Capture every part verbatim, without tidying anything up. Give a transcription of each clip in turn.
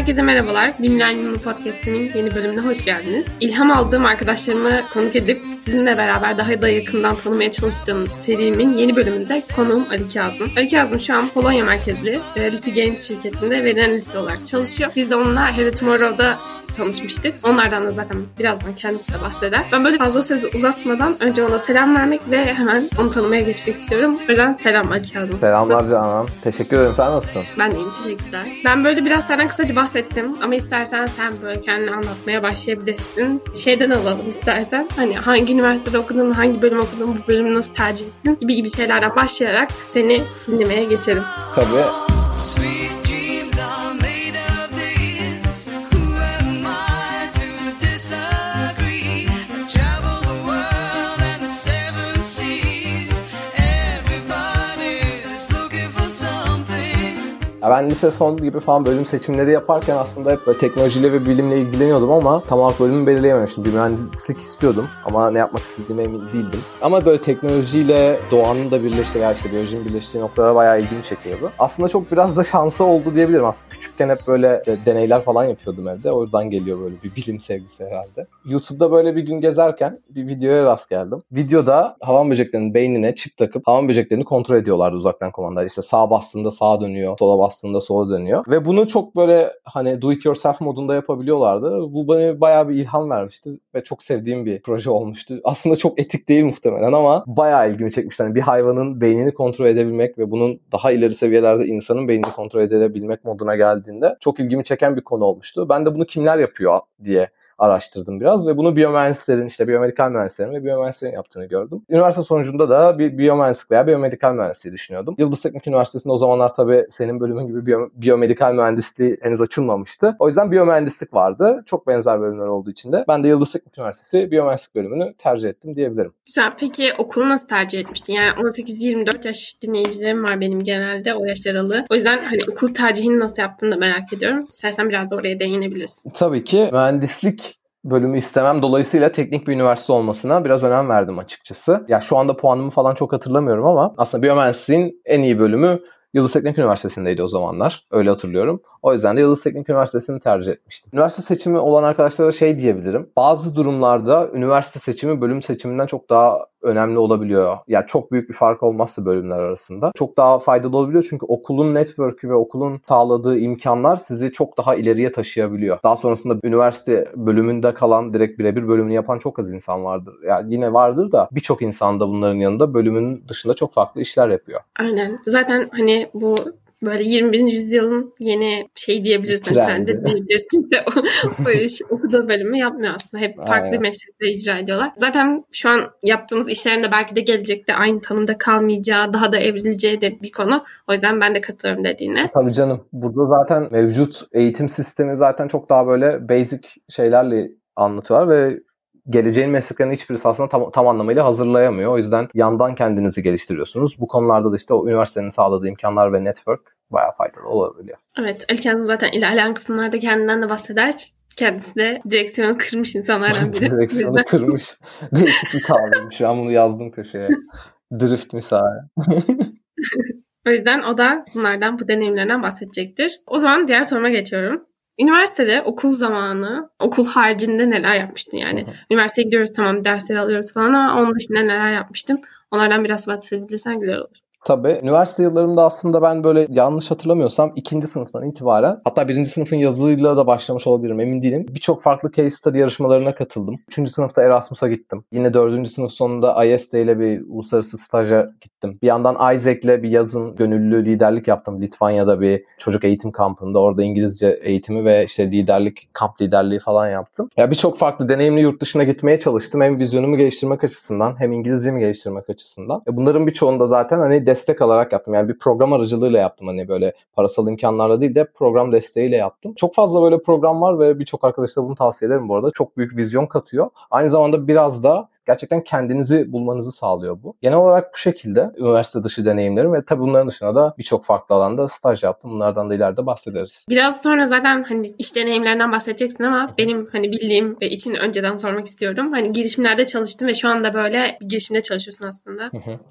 Herkese merhabalar. Bilmeyen Yunanlı Podcast'imin yeni bölümüne hoş geldiniz. İlham aldığım arkadaşlarımı konuk edip sizinle beraber daha da yakından tanımaya çalıştığım serimin yeni bölümünde konuğum Ali Kazım. Ali Kazım şu an Polonya merkezli Reality Games şirketinde veri analisti olarak çalışıyor. Biz de onunla Hello Tomorrow'da tanışmıştık. Onlardan da zaten birazdan kendisi de bahseder. Ben böyle fazla sözü uzatmadan önce ona selam vermek ve hemen onu tanımaya geçmek istiyorum. O yüzden selam Ali Kazım. Selamlar Canan. Teşekkür ederim. Sen nasılsın? Ben de iyiyim. Teşekkürler. Ben böyle biraz senden kısaca bahsettim ama istersen sen böyle kendini anlatmaya başlayabilirsin. Şeyden alalım istersen. Hani hangi üniversitede okudun, hangi bölüm okudun, bu bölümü nasıl tercih ettin gibi gibi şeylerden başlayarak seni dinlemeye geçelim. Tabii. Ben lise son gibi falan bölüm seçimleri yaparken aslında hep böyle teknolojiyle ve bilimle ilgileniyordum ama tam olarak bölümü belirleyememiştim. Bir mühendislik istiyordum ama ne yapmak istediğime emin değildim. Ama böyle teknolojiyle doğanın da birleştiği, ya işte biyolojinin birleştiği noktalara bayağı ilgimi çekiyordu. Aslında çok biraz da şansa oldu diyebilirim. Aslında küçükken hep böyle deneyler falan yapıyordum evde. Oradan geliyor böyle bir bilim sevgisi herhalde. YouTube'da böyle bir gün gezerken bir videoya rast geldim. Videoda havan böceklerinin beynine çip takıp havan böceklerini kontrol ediyorlardı uzaktan kumandayla. İşte sağa bastığında sağa dönüyor, sola bastığında aslında sola dönüyor. Ve bunu çok böyle hani do it yourself modunda yapabiliyorlardı. Bu bana bayağı bir ilham vermişti ve çok sevdiğim bir proje olmuştu. Aslında çok etik değil muhtemelen ama bayağı ilgimi çekmişti. Hani bir hayvanın beynini kontrol edebilmek ve bunun daha ileri seviyelerde insanın beynini kontrol edebilmek moduna geldiğinde çok ilgimi çeken bir konu olmuştu. Ben de bunu kimler yapıyor diye araştırdım biraz ve bunu biyomühendislerin, işte biyomedikal mühendislerin ve biyomühendislerin yaptığını gördüm. Üniversite sonucunda da bir biyomühendislik veya biyomedikal mühendisliği düşünüyordum. Yıldız Teknik Üniversitesi'nde o zamanlar tabii senin bölümün gibi biyo- biyomedikal mühendisliği henüz açılmamıştı. O yüzden biyomühendislik vardı. Çok benzer bölümler olduğu için de ben de Yıldız Teknik Üniversitesi biyomühendislik bölümünü tercih ettim diyebilirim. Güzel. Peki okulu nasıl tercih etmiştin? Yani on sekiz yirmi dört yaş dinleyicilerim var benim genelde o yaş aralığı. O yüzden hani okul tercihini nasıl yaptığını da merak ediyorum. İstersen biraz da oraya değinebilirsin. Tabii ki mühendislik bölümü istemem dolayısıyla teknik bir üniversite olmasına biraz önem verdim açıkçası. Ya şu anda puanımı falan çok hatırlamıyorum ama aslında biyomühendisliğin en iyi bölümü Yıldız Teknik Üniversitesi'ndeydi o zamanlar. Öyle hatırlıyorum. O yüzden de Yıldız Teknik Üniversitesi'ni tercih etmiştim. Üniversite seçimi olan arkadaşlara şey diyebilirim. Bazı durumlarda üniversite seçimi bölüm seçiminden çok daha önemli olabiliyor. Yani çok büyük bir fark olmazsa bölümler arasında. Çok daha faydalı olabiliyor çünkü okulun network'ü ve okulun sağladığı imkanlar sizi çok daha ileriye taşıyabiliyor. Daha sonrasında üniversite bölümünde kalan, direkt birebir bölümünü yapan çok az insan vardır. Yani yine vardır da birçok insan da bunların yanında bölümünün dışında çok farklı işler yapıyor. Aynen. Zaten hani bu böyle yirmi birinci yüzyılın yeni şey diyebilirsin, trendi diyebilirsin de o iş okuduğu bölümü yapmıyor aslında. Hep farklı meslekleri icra ediyorlar. Zaten şu an yaptığımız işlerin de belki de gelecekte aynı tanımda kalmayacağı, daha da evrileceği de bir konu. O yüzden ben de katılıyorum dediğine. Tabii canım. Burada zaten mevcut eğitim sistemi zaten çok daha böyle basic şeylerle anlatıyorlar ve geleceğin mesleklerinin hiçbirisi aslında tam, tam anlamıyla hazırlayamıyor. O yüzden yandan kendinizi geliştiriyorsunuz. Bu konularda da işte o üniversitenin sağladığı imkanlar ve network bayağı faydalı olabiliyor. Evet, Ali Kazım zaten ilerleyen kısımlarda kendinden de bahseder. Kendisi de direksiyonu kırmış insanlardan biri. Direksiyonu bizden kırmış. Değişik bir tavrım. Şu an bunu yazdım köşeye. Drift misali. O yüzden o da bunlardan, bu deneyimlerinden bahsedecektir. O zaman diğer soruma geçiyorum. Üniversitede okul zamanı, okul haricinde neler yapmıştın yani? Hı-hı. Üniversiteye gidiyoruz, tamam, dersleri alıyoruz falan ama onun dışında neler yapmıştın? Onlardan biraz bahsedebilirsen güzel olur. Tabii. Üniversite yıllarımda aslında ben böyle yanlış hatırlamıyorsam ikinci sınıftan itibaren, hatta birinci sınıfın yazıyla da başlamış olabilirim, emin değilim. Birçok farklı case study yarışmalarına katıldım. Üçüncü sınıfta Erasmus'a gittim. Yine dördüncü sınıf sonunda I S D ile bir uluslararası staja gittim. Bir yandan Isaac'le bir yazın gönüllü liderlik yaptım. Litvanya'da bir çocuk eğitim kampında. Orada İngilizce eğitimi ve işte liderlik, kamp liderliği falan yaptım. Ya birçok farklı deneyimli yurt dışına gitmeye çalıştım. Hem vizyonumu geliştirmek açısından hem İngilizcemi geliştirmek açısından. Ya bunların birçoğunda zaten hani destek alarak yaptım. Yani bir program aracılığıyla yaptım. Hani böyle parasal imkanlarla değil de program desteğiyle yaptım. Çok fazla böyle program var ve birçok arkadaşa bunu tavsiye ederim bu arada. Çok büyük vizyon katıyor. Aynı zamanda biraz da gerçekten kendinizi bulmanızı sağlıyor bu. Genel olarak bu şekilde üniversite dışı deneyimlerim ve tabii bunların dışında da birçok farklı alanda staj yaptım. Bunlardan da ileride bahsederiz. Biraz sonra zaten hani iş deneyimlerinden bahsedeceksin ama benim hani bildiğim için önceden sormak istiyorum. Hani girişimlerde çalıştım ve şu anda böyle girişimde çalışıyorsun aslında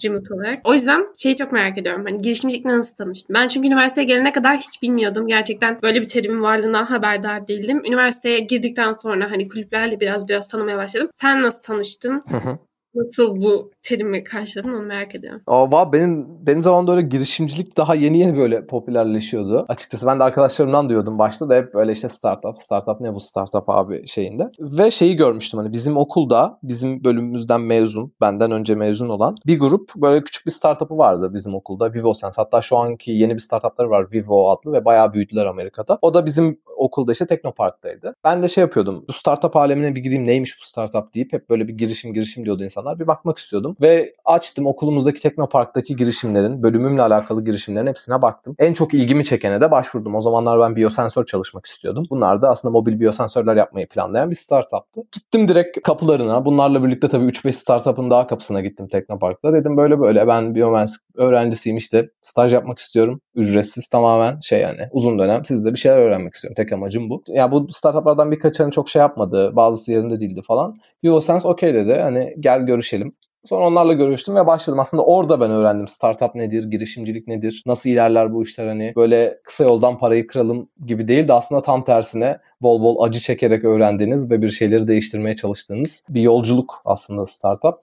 remote olarak. O yüzden şeyi çok merak ediyorum. Hani girişimcilikle nasıl tanıştın? Ben çünkü üniversiteye gelene kadar hiç bilmiyordum. Gerçekten böyle bir terimin varlığına haberdar değildim. Üniversiteye girdikten sonra hani kulüplerle biraz biraz tanımaya başladım. Sen nasıl tanıştın? Hı hı. Nasıl bu terimi karşıladın onu merak ediyorum. Aa, benim benim zamanımda öyle girişimcilik daha yeni yeni böyle popülerleşiyordu. Açıkçası ben de arkadaşlarımdan duyuyordum başta da hep böyle işte startup, startup ne bu startup abi şeyinde. Ve şeyi görmüştüm hani bizim okulda bizim bölümümüzden mezun, benden önce mezun olan bir grup böyle küçük bir startup'ı vardı bizim okulda. VivoSense, hatta şu anki yeni bir startupları var Vivo adlı ve bayağı büyüdüler Amerika'da. O da bizim okulda işte Teknopark'taydı. Ben de şey yapıyordum, bu startup alemine bir gideyim neymiş bu startup deyip hep böyle bir girişim girişim diyordu insan. Bir bakmak istiyordum ve açtım okulumuzdaki Teknopark'taki girişimlerin, bölümümle alakalı girişimlerin hepsine baktım. En çok ilgimi çekene de başvurdum. O zamanlar ben biyosensör çalışmak istiyordum. Bunlar da aslında mobil biyosensörler yapmayı planlayan bir startuptı. Gittim direkt kapılarına. Bunlarla birlikte tabii üç beş startup'ın daha kapısına gittim Teknopark'ta. Dedim böyle böyle ben biyomühendislik öğrencisiyim işte staj yapmak istiyorum. Ücretsiz tamamen şey yani uzun dönem sizde bir şeyler öğrenmek istiyorum. Tek amacım bu. Ya yani bu startuplardan birkaçının çok şey yapmadı. Bazısı yerinde değildi falan. VivoSense okey dedi. Hani gel görüşelim. Sonra onlarla görüştüm ve başladım. Aslında orada ben öğrendim startup nedir, girişimcilik nedir, nasıl ilerler bu işler hani böyle kısa yoldan parayı kıralım gibi değil de aslında tam tersine bol bol acı çekerek öğrendiğiniz ve bir şeyleri değiştirmeye çalıştığınız bir yolculuk aslında startup.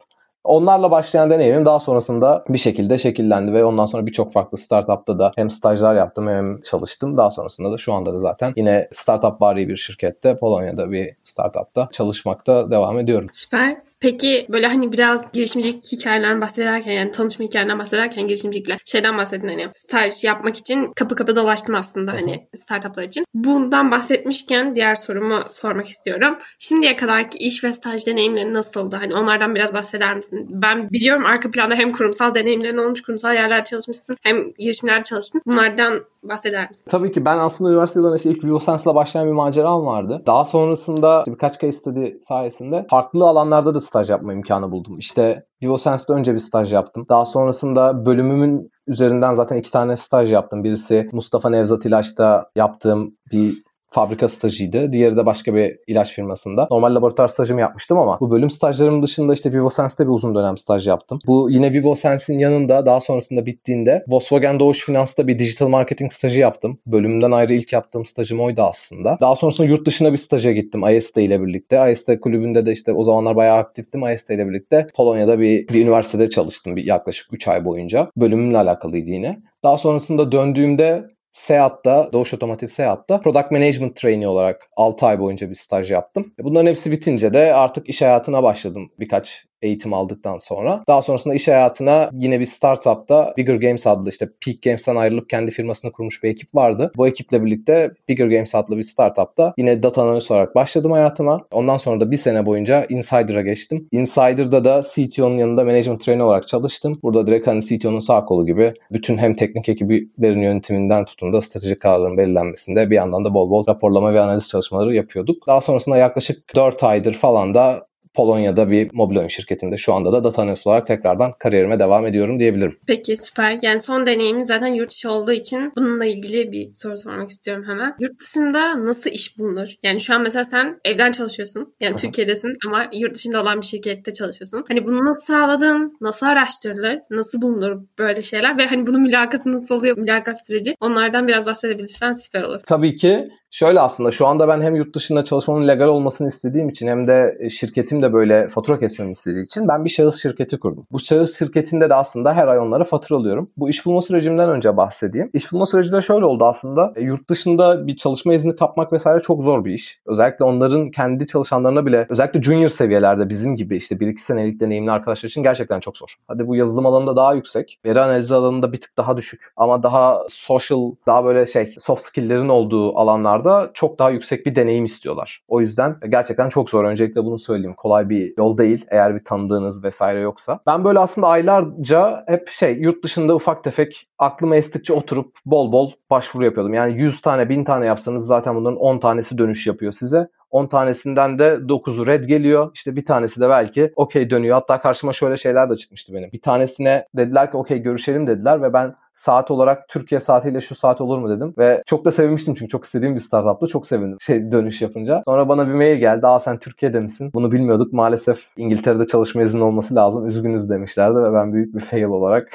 Onlarla başlayan deneyimim daha sonrasında bir şekilde şekillendi ve ondan sonra birçok farklı startup'ta da hem stajlar yaptım hem çalıştım. Daha sonrasında da şu anda da zaten yine startup bari bir şirkette, Polonya'da bir startup'ta çalışmakta devam ediyorum. Süper. Peki böyle hani biraz girişimcilik hikayelerden bahsederken yani tanışma hikayelerinden bahsederken girişimcilikler şeyden bahsedin hani staj yapmak için kapı kapı dolaştım aslında Hı-hı. hani startuplar için. Bundan bahsetmişken diğer sorumu sormak istiyorum. Şimdiye kadarki iş ve staj deneyimleri nasıldı? Hani onlardan biraz bahseder misin? Ben biliyorum arka planda hem kurumsal deneyimlerin olmuş, kurumsal yerlerde çalışmışsın hem girişimlerde çalıştın. Bunlardan bahseder misin? Tabii ki ben aslında üniversite yıllarında işte ilk VivoSense'la başlayan bir maceram vardı. Daha sonrasında işte birkaç case study sayesinde farklı alanlarda da staj yapma imkanı buldum. İşte VivoSense'de önce bir staj yaptım. Daha sonrasında bölümümün üzerinden zaten iki tane staj yaptım. Birisi Mustafa Nevzat İlaç'ta yaptığım bir fabrika stajıydı. Diğeri de başka bir ilaç firmasında. Normal laboratuvar stajımı yapmıştım ama bu bölüm stajlarım dışında işte VivoSense'de bir uzun dönem staj yaptım. Bu yine VivoSense'in yanında daha sonrasında bittiğinde Volkswagen Doğuş Finans'ta bir digital marketing stajı yaptım. Bölümden ayrı ilk yaptığım stajım oydu aslında. Daha sonrasında yurt dışına bir staja gittim I S D ile birlikte. I S D kulübünde de işte o zamanlar bayağı aktiftim. I S D ile birlikte Polonya'da bir, bir üniversitede çalıştım bir yaklaşık üç ay boyunca. Bölümümle alakalıydı yine. Daha sonrasında döndüğümde Seat'ta, Doğuş Otomotiv Seat'ta Product Management Trainee olarak altı ay boyunca bir staj yaptım. Bunların hepsi bitince de artık iş hayatına başladım birkaç eğitim aldıktan sonra. Daha sonrasında iş hayatına yine bir startupta Bigger Games adlı işte Peak Games'ten ayrılıp kendi firmasını kurmuş bir ekip vardı. Bu ekiple birlikte Bigger Games adlı bir startupta yine data analist olarak başladım hayatıma. Ondan sonra da bir sene boyunca Insider'a geçtim. Insider'da da C T O'nun yanında management trainee olarak çalıştım. Burada direkt hani C T O'nun sağ kolu gibi bütün hem teknik ekiplerin yönetiminden tutun da stratejik kararların belirlenmesinde bir yandan da bol bol raporlama ve analiz çalışmaları yapıyorduk. Daha sonrasında yaklaşık dört aydır falan da Polonya'da bir mobil oyun şirketinde şu anda da data analist olarak tekrardan kariyerime devam ediyorum diyebilirim. Peki süper. Yani son deneyimin zaten yurt dışı olduğu için bununla ilgili bir soru sormak istiyorum hemen. Yurt dışında nasıl iş bulunur? Yani şu an mesela sen evden çalışıyorsun. Yani Hı-hı. Türkiye'desin ama yurt dışında olan bir şirkette çalışıyorsun. Hani bunu nasıl sağladın? Nasıl araştırılır? Nasıl bulunur böyle şeyler? Ve hani bunun mülakatı nasıl oluyor? Mülakat süreci. Onlardan biraz bahsedebilirsen süper olur. Tabii ki. Şöyle aslında şu anda ben hem yurt dışında çalışmamın legal olmasını istediğim için hem de şirketim de böyle fatura kesmemi istediği için ben bir şahıs şirketi kurdum. Bu şahıs şirketinde de aslında her ay onlara fatura alıyorum. Bu iş bulma sürecimden önce bahsedeyim. İş bulma süreci de şöyle oldu aslında. Yurt dışında bir çalışma izni kapmak vesaire çok zor bir iş. Özellikle onların kendi çalışanlarına bile özellikle junior seviyelerde bizim gibi işte bir iki senelik deneyimli arkadaşlar için gerçekten çok zor. Hadi bu yazılım alanında daha yüksek. Veri analizi alanında bir tık daha düşük. Ama daha social, daha böyle şey soft skill'lerin olduğu alanlar da çok daha yüksek bir deneyim istiyorlar. O yüzden gerçekten çok zor. Öncelikle bunu söyleyeyim. Kolay bir yol değil. Eğer bir tanıdığınız vesaire yoksa. Ben böyle aslında aylarca hep şey yurt dışında ufak tefek aklıma estikçe oturup bol bol başvuru yapıyordum. Yani yüz tane bin tane yapsanız zaten bunların on tanesi dönüş yapıyor size. on tanesinden de dokuzu red geliyor. İşte bir tanesi de belki okey dönüyor. Hatta karşıma şöyle şeyler de çıkmıştı benim. Bir tanesine dediler ki okey görüşelim dediler ve ben saat olarak Türkiye saatiyle şu saat olur mu dedim. Ve çok da sevinmiştim çünkü çok istediğim bir startup'tı. Çok sevindim şey dönüş yapınca. Sonra bana bir mail geldi. Aa sen Türkiye'de misin? Bunu bilmiyorduk. Maalesef İngiltere'de çalışma izni olması lazım. Üzgünüz demişlerdi ve ben büyük bir fail olarak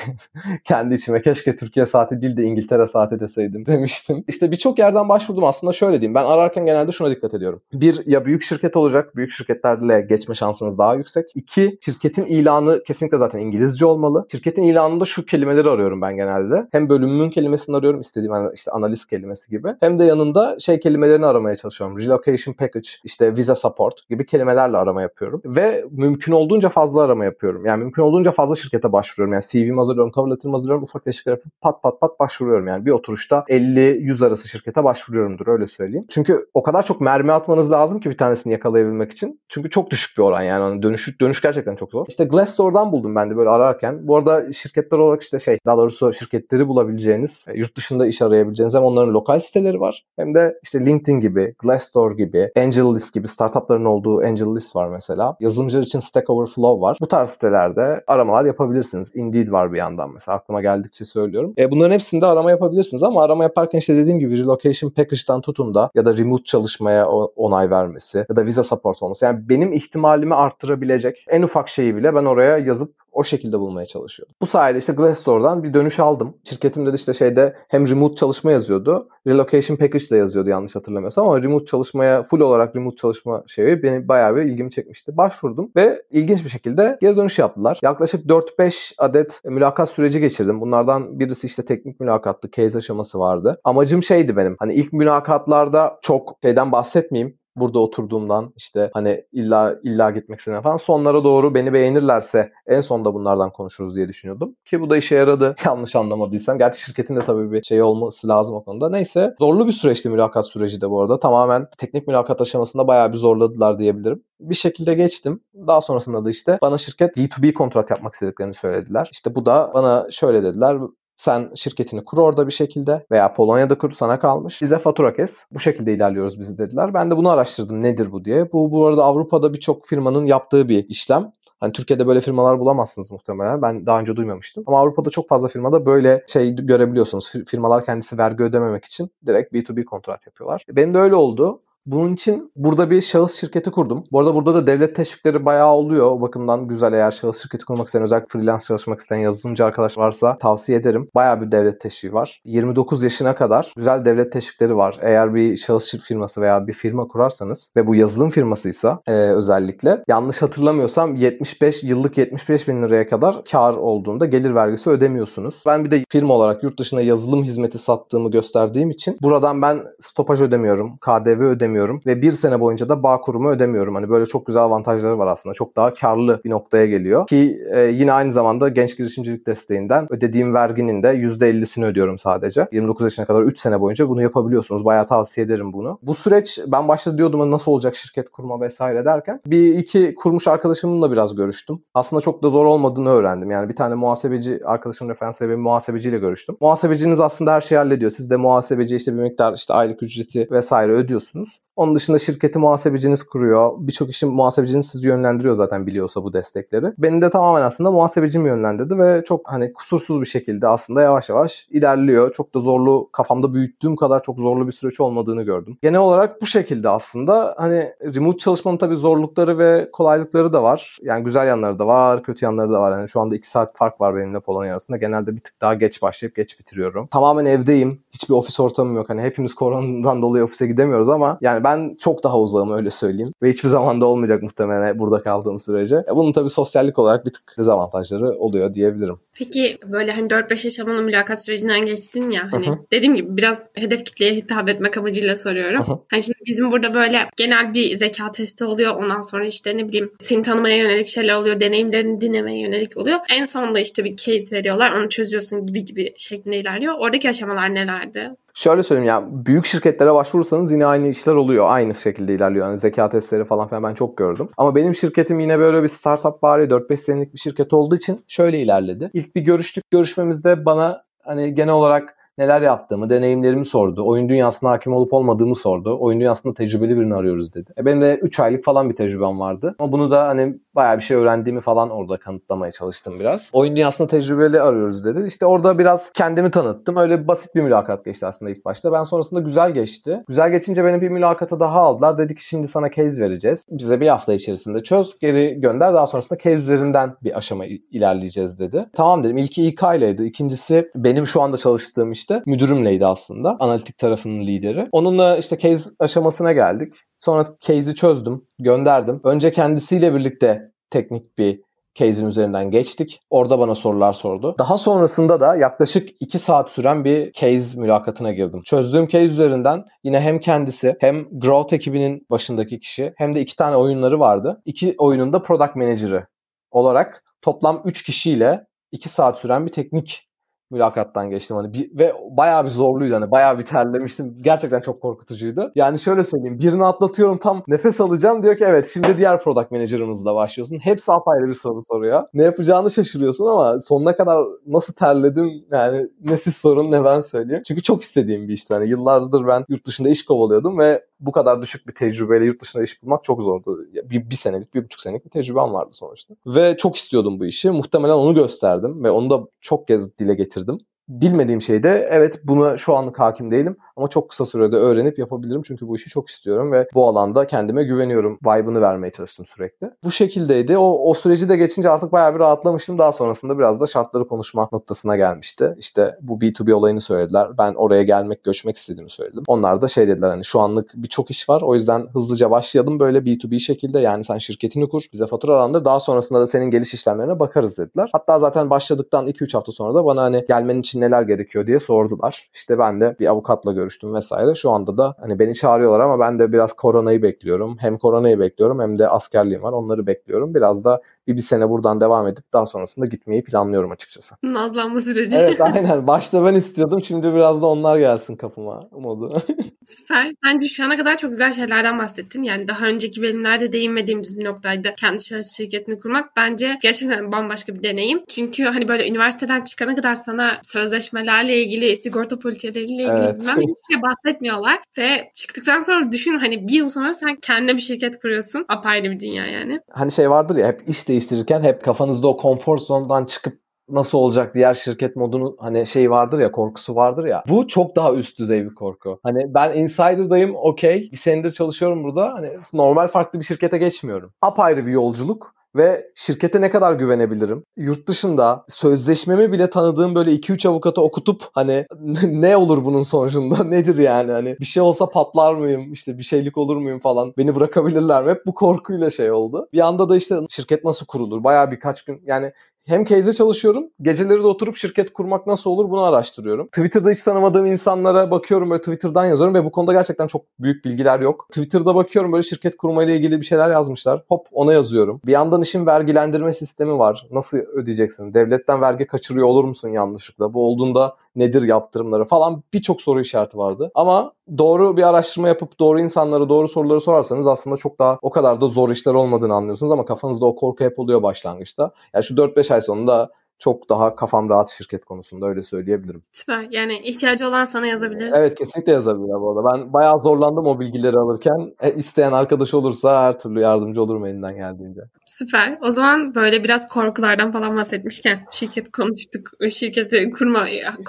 kendi içime keşke Türkiye saati değil de İngiltere saati deseydim demiştim. İşte birçok yerden başvurdum aslında şöyle diyeyim. Ben ararken genelde şuna dikkat ediyorum. Bir, ya büyük şirket olacak. Büyük şirketlerle geçme şansınız daha yüksek. İki, şirketin ilanı kesinlikle zaten İngilizce olmalı. Şirketin ilanında şu kelimeleri arıyorum ben genelde. Hem bölümümün kelimesini arıyorum istediğim yani işte analiz kelimesi gibi. Hem de yanında şey kelimelerini aramaya çalışıyorum. Relocation package, işte visa support gibi kelimelerle arama yapıyorum. Ve mümkün olduğunca fazla arama yapıyorum. Yani mümkün olduğunca fazla şirkete başvuruyorum. Yani C V'mi hazırlıyorum, cover letter'ımı hazırlıyorum. Ufak değişiklikler yapıp pat pat pat başvuruyorum. Yani bir oturuşta elli yüz arası şirkete başvuruyorumdur öyle söyleyeyim. Çünkü o kadar çok mermi atmanız lazım ki bir tanesini yakalayabilmek için. Çünkü çok düşük bir oran yani. Dönüş, dönüş gerçekten çok zor. İşte Glassdoor'dan buldum ben de böyle ararken. Bu arada şirketler olarak işte şey daha doğrusu şirket şirketleri bulabileceğiniz, yurt dışında iş arayabileceğiniz hem onların lokal siteleri var hem de işte LinkedIn gibi, Glassdoor gibi, AngelList gibi startupların olduğu AngelList var mesela. Yazılımcılar için Stack Overflow var. Bu tarz sitelerde aramalar yapabilirsiniz. Indeed var bir yandan mesela aklıma geldikçe söylüyorum. E bunların hepsinde arama yapabilirsiniz ama arama yaparken işte dediğim gibi relocation package'dan tutun da ya da remote çalışmaya onay vermesi ya da visa support olması. Yani benim ihtimalimi arttırabilecek en ufak şeyi bile ben oraya yazıp o şekilde bulmaya çalışıyordum. Bu sayede işte Glassdoor'dan bir dönüş aldım. Şirketimde de işte şeyde hem remote çalışma yazıyordu. Relocation package de yazıyordu yanlış hatırlamıyorsam ama remote çalışmaya full olarak remote çalışma şeyi beni bayağı bir ilgimi çekmişti. Başvurdum ve ilginç bir şekilde geri dönüş yaptılar. Yaklaşık dört beş adet mülakat süreci geçirdim. Bunlardan birisi işte teknik mülakattı. Case aşaması vardı. Amacım şeydi benim. Hani ilk mülakatlarda çok şeyden bahsetmeyeyim. Burada oturduğumdan işte hani illa illa gitmek istediğim falan sonlara doğru beni beğenirlerse en sonda bunlardan konuşuruz diye düşünüyordum. Ki bu da işe yaradı yanlış anlamadıysam. Gerçi şirketin de tabii bir şey olması lazım o konuda. Neyse zorlu bir süreçti mülakat süreci de bu arada. Tamamen teknik mülakat aşamasında bayağı bir zorladılar diyebilirim. Bir şekilde geçtim. Daha sonrasında da işte bana şirket B iki B kontrat yapmak istediklerini söylediler. İşte bu da bana şöyle dediler. Sen şirketini kur orada bir şekilde veya Polonya'da kur sana kalmış. Bize fatura kes. Bu şekilde ilerliyoruz biz dediler. Ben de bunu araştırdım nedir bu diye. Bu bu arada Avrupa'da birçok firmanın yaptığı bir işlem. Hani Türkiye'de böyle firmalar bulamazsınız muhtemelen. Ben daha önce duymamıştım. Ama Avrupa'da çok fazla firmada böyle şey görebiliyorsunuz. Firmalar kendisi vergi ödememek için direkt B iki B kontrat yapıyorlar. Benim de öyle oldu. Bunun için burada bir şahıs şirketi kurdum. Bu arada burada da devlet teşvikleri bayağı oluyor. O bakımdan güzel eğer şahıs şirketi kurmak isteyen, özellikle freelance çalışmak isteyen yazılımcı arkadaş varsa tavsiye ederim. Bayağı bir devlet teşviği var. yirmi dokuz yaşına kadar güzel devlet teşvikleri var. Eğer bir şahıs firması veya bir firma kurarsanız ve bu yazılım firmasıysa e, özellikle yanlış hatırlamıyorsam yetmiş beş yıllık yetmiş beş bin liraya kadar kar olduğunda gelir vergisi ödemiyorsunuz. Ben bir de firma olarak yurt dışına yazılım hizmeti sattığımı gösterdiğim için buradan ben stopaj ödemiyorum, K D V ödemiyorum. Ve bir sene boyunca da bağ kurumu ödemiyorum. Hani böyle çok güzel avantajları var aslında. Çok daha karlı bir noktaya geliyor. Ki e, yine aynı zamanda genç girişimcilik desteğinden ödediğim verginin de yüzde ellisini ödüyorum sadece. yirmi dokuz yaşına kadar üç sene boyunca bunu yapabiliyorsunuz. Bayağı tavsiye ederim bunu. Bu süreç ben başta diyordum nasıl olacak şirket kurma vesaire derken bir iki kurmuş arkadaşımla biraz görüştüm. Aslında çok da zor olmadığını öğrendim. Yani bir tane muhasebeci arkadaşım referans verdiği bir muhasebeciyle görüştüm. Muhasebeciniz aslında her şeyi hallediyor. Siz de muhasebeciye işte bir miktar işte aylık ücreti vesaire ödüyorsunuz. Onun dışında şirketi muhasebeciniz kuruyor. Birçok işi muhasebeciniz sizi yönlendiriyor zaten biliyorsa bu destekleri. Beni de tamamen aslında muhasebecim yönlendirdi ve çok hani kusursuz bir şekilde aslında yavaş yavaş ilerliyor. Çok da zorlu, kafamda büyüttüğüm kadar çok zorlu bir süreç olmadığını gördüm. Genel olarak bu şekilde aslında hani remote çalışmanın tabii zorlukları ve kolaylıkları da var. Yani güzel yanları da var, kötü yanları da var. Yani şu anda iki saat fark var benimle Polonya arasında. Genelde bir tık daha geç başlayıp geç bitiriyorum. Tamamen evdeyim. Hiçbir ofis ortamım yok. Hani hepimiz koronadan dolayı ofise gidemiyoruz ama yani ben çok daha uzağım öyle söyleyeyim. Ve hiçbir zaman da olmayacak muhtemelen burada kaldığım sürece. Bunun tabii sosyallik olarak bir tık dezavantajları oluyor diyebilirim. Peki böyle hani dört beş yaşamanın mülakat sürecinden geçtin ya. Hani hı hı. Dediğim gibi biraz hedef kitleye hitap etmek amacıyla soruyorum. Hı hı. Hani şimdi bizim burada böyle genel bir zeka testi oluyor. Ondan sonra işte ne bileyim seni tanımaya yönelik şeyler oluyor. Deneyimlerini dinlemeye yönelik oluyor. En sonunda işte bir case veriyorlar. Onu çözüyorsun gibi gibi şeklinde ilerliyor. Oradaki aşamalar nelerdi? Şöyle söyleyeyim ya yani büyük şirketlere başvurursanız yine aynı işler oluyor. Aynı şekilde ilerliyor. Yani zeka testleri falan filan ben çok gördüm. Ama benim şirketim yine böyle bir startup var ya dört beş senelik bir şirket olduğu için şöyle ilerledi. İlk bir görüştük. Görüşmemizde bana hani genel olarak neler yaptığımı, deneyimlerimi sordu. Oyun dünyasına hakim olup olmadığımı sordu. Oyun dünyasında tecrübeli birini arıyoruz dedi. E benim de üç aylık falan bir tecrübem vardı. Ama bunu da hani bayağı bir şey öğrendiğimi falan orada kanıtlamaya çalıştım biraz. Oyun dünyasında tecrübeli arıyoruz dedi. İşte orada biraz kendimi tanıttım. Öyle basit bir mülakat geçti aslında ilk başta. Ben sonrasında güzel geçti. Güzel geçince beni bir mülakata daha aldılar. Dedi ki şimdi sana case vereceğiz. Bize bir hafta içerisinde çöz, geri gönder. Daha sonrasında case üzerinden bir aşama ilerleyeceğiz dedi. Tamam dedim. İlki İK'yleydi. İkincisi benim şu anda çalıştığım işte müdürümleydi aslında. Analitik tarafının lideri. Onunla işte case aşamasına geldik. Sonra case'i çözdüm, gönderdim. Önce kendisiyle birlikte teknik bir case'in üzerinden geçtik. Orada bana sorular sordu. Daha sonrasında da yaklaşık iki saat süren bir case mülakatına girdim. Çözdüğüm case üzerinden yine hem kendisi hem growth ekibinin başındaki kişi hem de iki tane oyunları vardı. İki oyunun da product manager'ı olarak toplam üç kişiyle iki saat süren bir teknik mülakattan geçtim hani bir, ve bayağı bir zorluydu hani bayağı bir terlemiştim. Gerçekten çok korkutucuydu. Yani şöyle söyleyeyim, birini atlatıyorum, tam nefes alacağım, diyor ki evet şimdi diğer product manager'ımızla başlıyorsun. Hepsi apayrı bir soru soruyor. Ne yapacağını şaşırıyorsun ama sonuna kadar nasıl terledim yani, ne siz sorun ne ben söyleyeyim. Çünkü çok istediğim bir işti. Hani yıllardır ben yurt dışında iş kovalıyordum ve bu kadar düşük bir tecrübeyle yurt dışında iş bulmak çok zordu. Bir, bir senelik, bir buçuk senelik bir tecrübem vardı sonuçta. Ve çok istiyordum bu işi. Muhtemelen onu gösterdim ve onu da çok kez dile getirdim. Bilmediğim şey de evet, buna şu anlık hakim değilim ama çok kısa sürede öğrenip yapabilirim çünkü bu işi çok istiyorum ve bu alanda kendime güveniyorum vibe'ını vermeye çalıştım sürekli. Bu şekildeydi. O, o süreci de geçince artık bayağı bir rahatlamıştım. Daha sonrasında biraz da şartları konuşma noktasına gelmişti. İşte bu B iki B olayını söylediler. Ben oraya gelmek, göçmek istediğimi söyledim. Onlar da şey dediler, hani şu anlık birçok iş var. O yüzden hızlıca başlayalım böyle B iki B şekilde. Yani sen şirketini kur, bize faturalandır. Daha sonrasında da senin geliş işlemlerine bakarız dediler. Hatta zaten başladıktan iki üç hafta sonra da bana hani gelmenin için neler gerekiyor diye sordular. İşte ben de bir avukatla görüştüm vesaire. Şu anda da hani beni çağırıyorlar ama ben de biraz koronayı bekliyorum. Hem koronayı bekliyorum hem de askerliğim var. Onları bekliyorum. Biraz da bir, bir sene buradan devam edip daha sonrasında gitmeyi planlıyorum açıkçası. Nazlanma süreci. Evet aynen. Başta ben istiyordum. Şimdi biraz da onlar gelsin kapıma modu. Süper. Bence şu ana kadar çok güzel şeylerden bahsettin. Yani daha önceki bölümlerde değinmediğimiz bir noktaydı. Kendi şirketini kurmak bence gerçekten bambaşka bir deneyim. Çünkü hani böyle üniversiteden çıkana kadar sana sözleşmelerle ilgili, sigorta politikleriyle ilgili evet. bilmem hiçbir şey bahsetmiyorlar. Ve çıktıktan sonra düşün, hani bir yıl sonra sen kendine bir şirket kuruyorsun. Apayrı bir dünya yani. Hani şey vardır ya, hep iş değiştirirken hep kafanızda o konfor zonundan çıkıp nasıl olacak diğer şirket modunu hani şey vardır ya, korkusu vardır ya. Bu çok daha üst düzey bir korku. Hani ben Insider'dayım, okey. Bir senedir çalışıyorum burada. Hani normal farklı bir şirkete geçmiyorum. Apayrı bir yolculuk. Ve şirkete ne kadar güvenebilirim? Yurt dışında sözleşmemi bile tanıdığım böyle iki üç avukata okutup hani ne olur bunun sonucunda? Nedir yani? Hani bir şey olsa patlar mıyım? İşte bir şeylik olur muyum falan? Beni bırakabilirler mi? Hep bu korkuyla şey oldu. Bir anda da işte şirket nasıl kurulur? Bayağı birkaç gün yani... Hem case'e çalışıyorum, geceleri de oturup şirket kurmak nasıl olur bunu araştırıyorum. Twitter'da hiç tanımadığım insanlara bakıyorum, böyle Twitter'dan yazıyorum ve bu konuda gerçekten çok büyük bilgiler yok. Twitter'da bakıyorum böyle şirket kurmayla ilgili bir şeyler yazmışlar. Hop ona yazıyorum. Bir yandan işin vergilendirme sistemi var. Nasıl ödeyeceksin? Devletten vergi kaçırıyor olur musun yanlışlıkla? Bu olduğunda nedir yaptırımları falan, birçok soru işareti vardı. Ama doğru bir araştırma yapıp doğru insanlara doğru soruları sorarsanız aslında çok daha o kadar da zor işler olmadığını anlıyorsunuz ama kafanızda o korku hep oluyor başlangıçta. Yani şu dört beş ay sonunda çok daha kafam rahat şirket konusunda, öyle söyleyebilirim. Süper. Yani ihtiyacı olan sana yazabilir. Evet, kesinlikle yazabilir bu arada. Ben bayağı zorlandım o bilgileri alırken. E, isteyen arkadaş olursa her türlü yardımcı olurum elinden geldiğince. Süper. O zaman böyle biraz korkulardan falan bahsetmişken, şirket konuştuk, şirketi kurma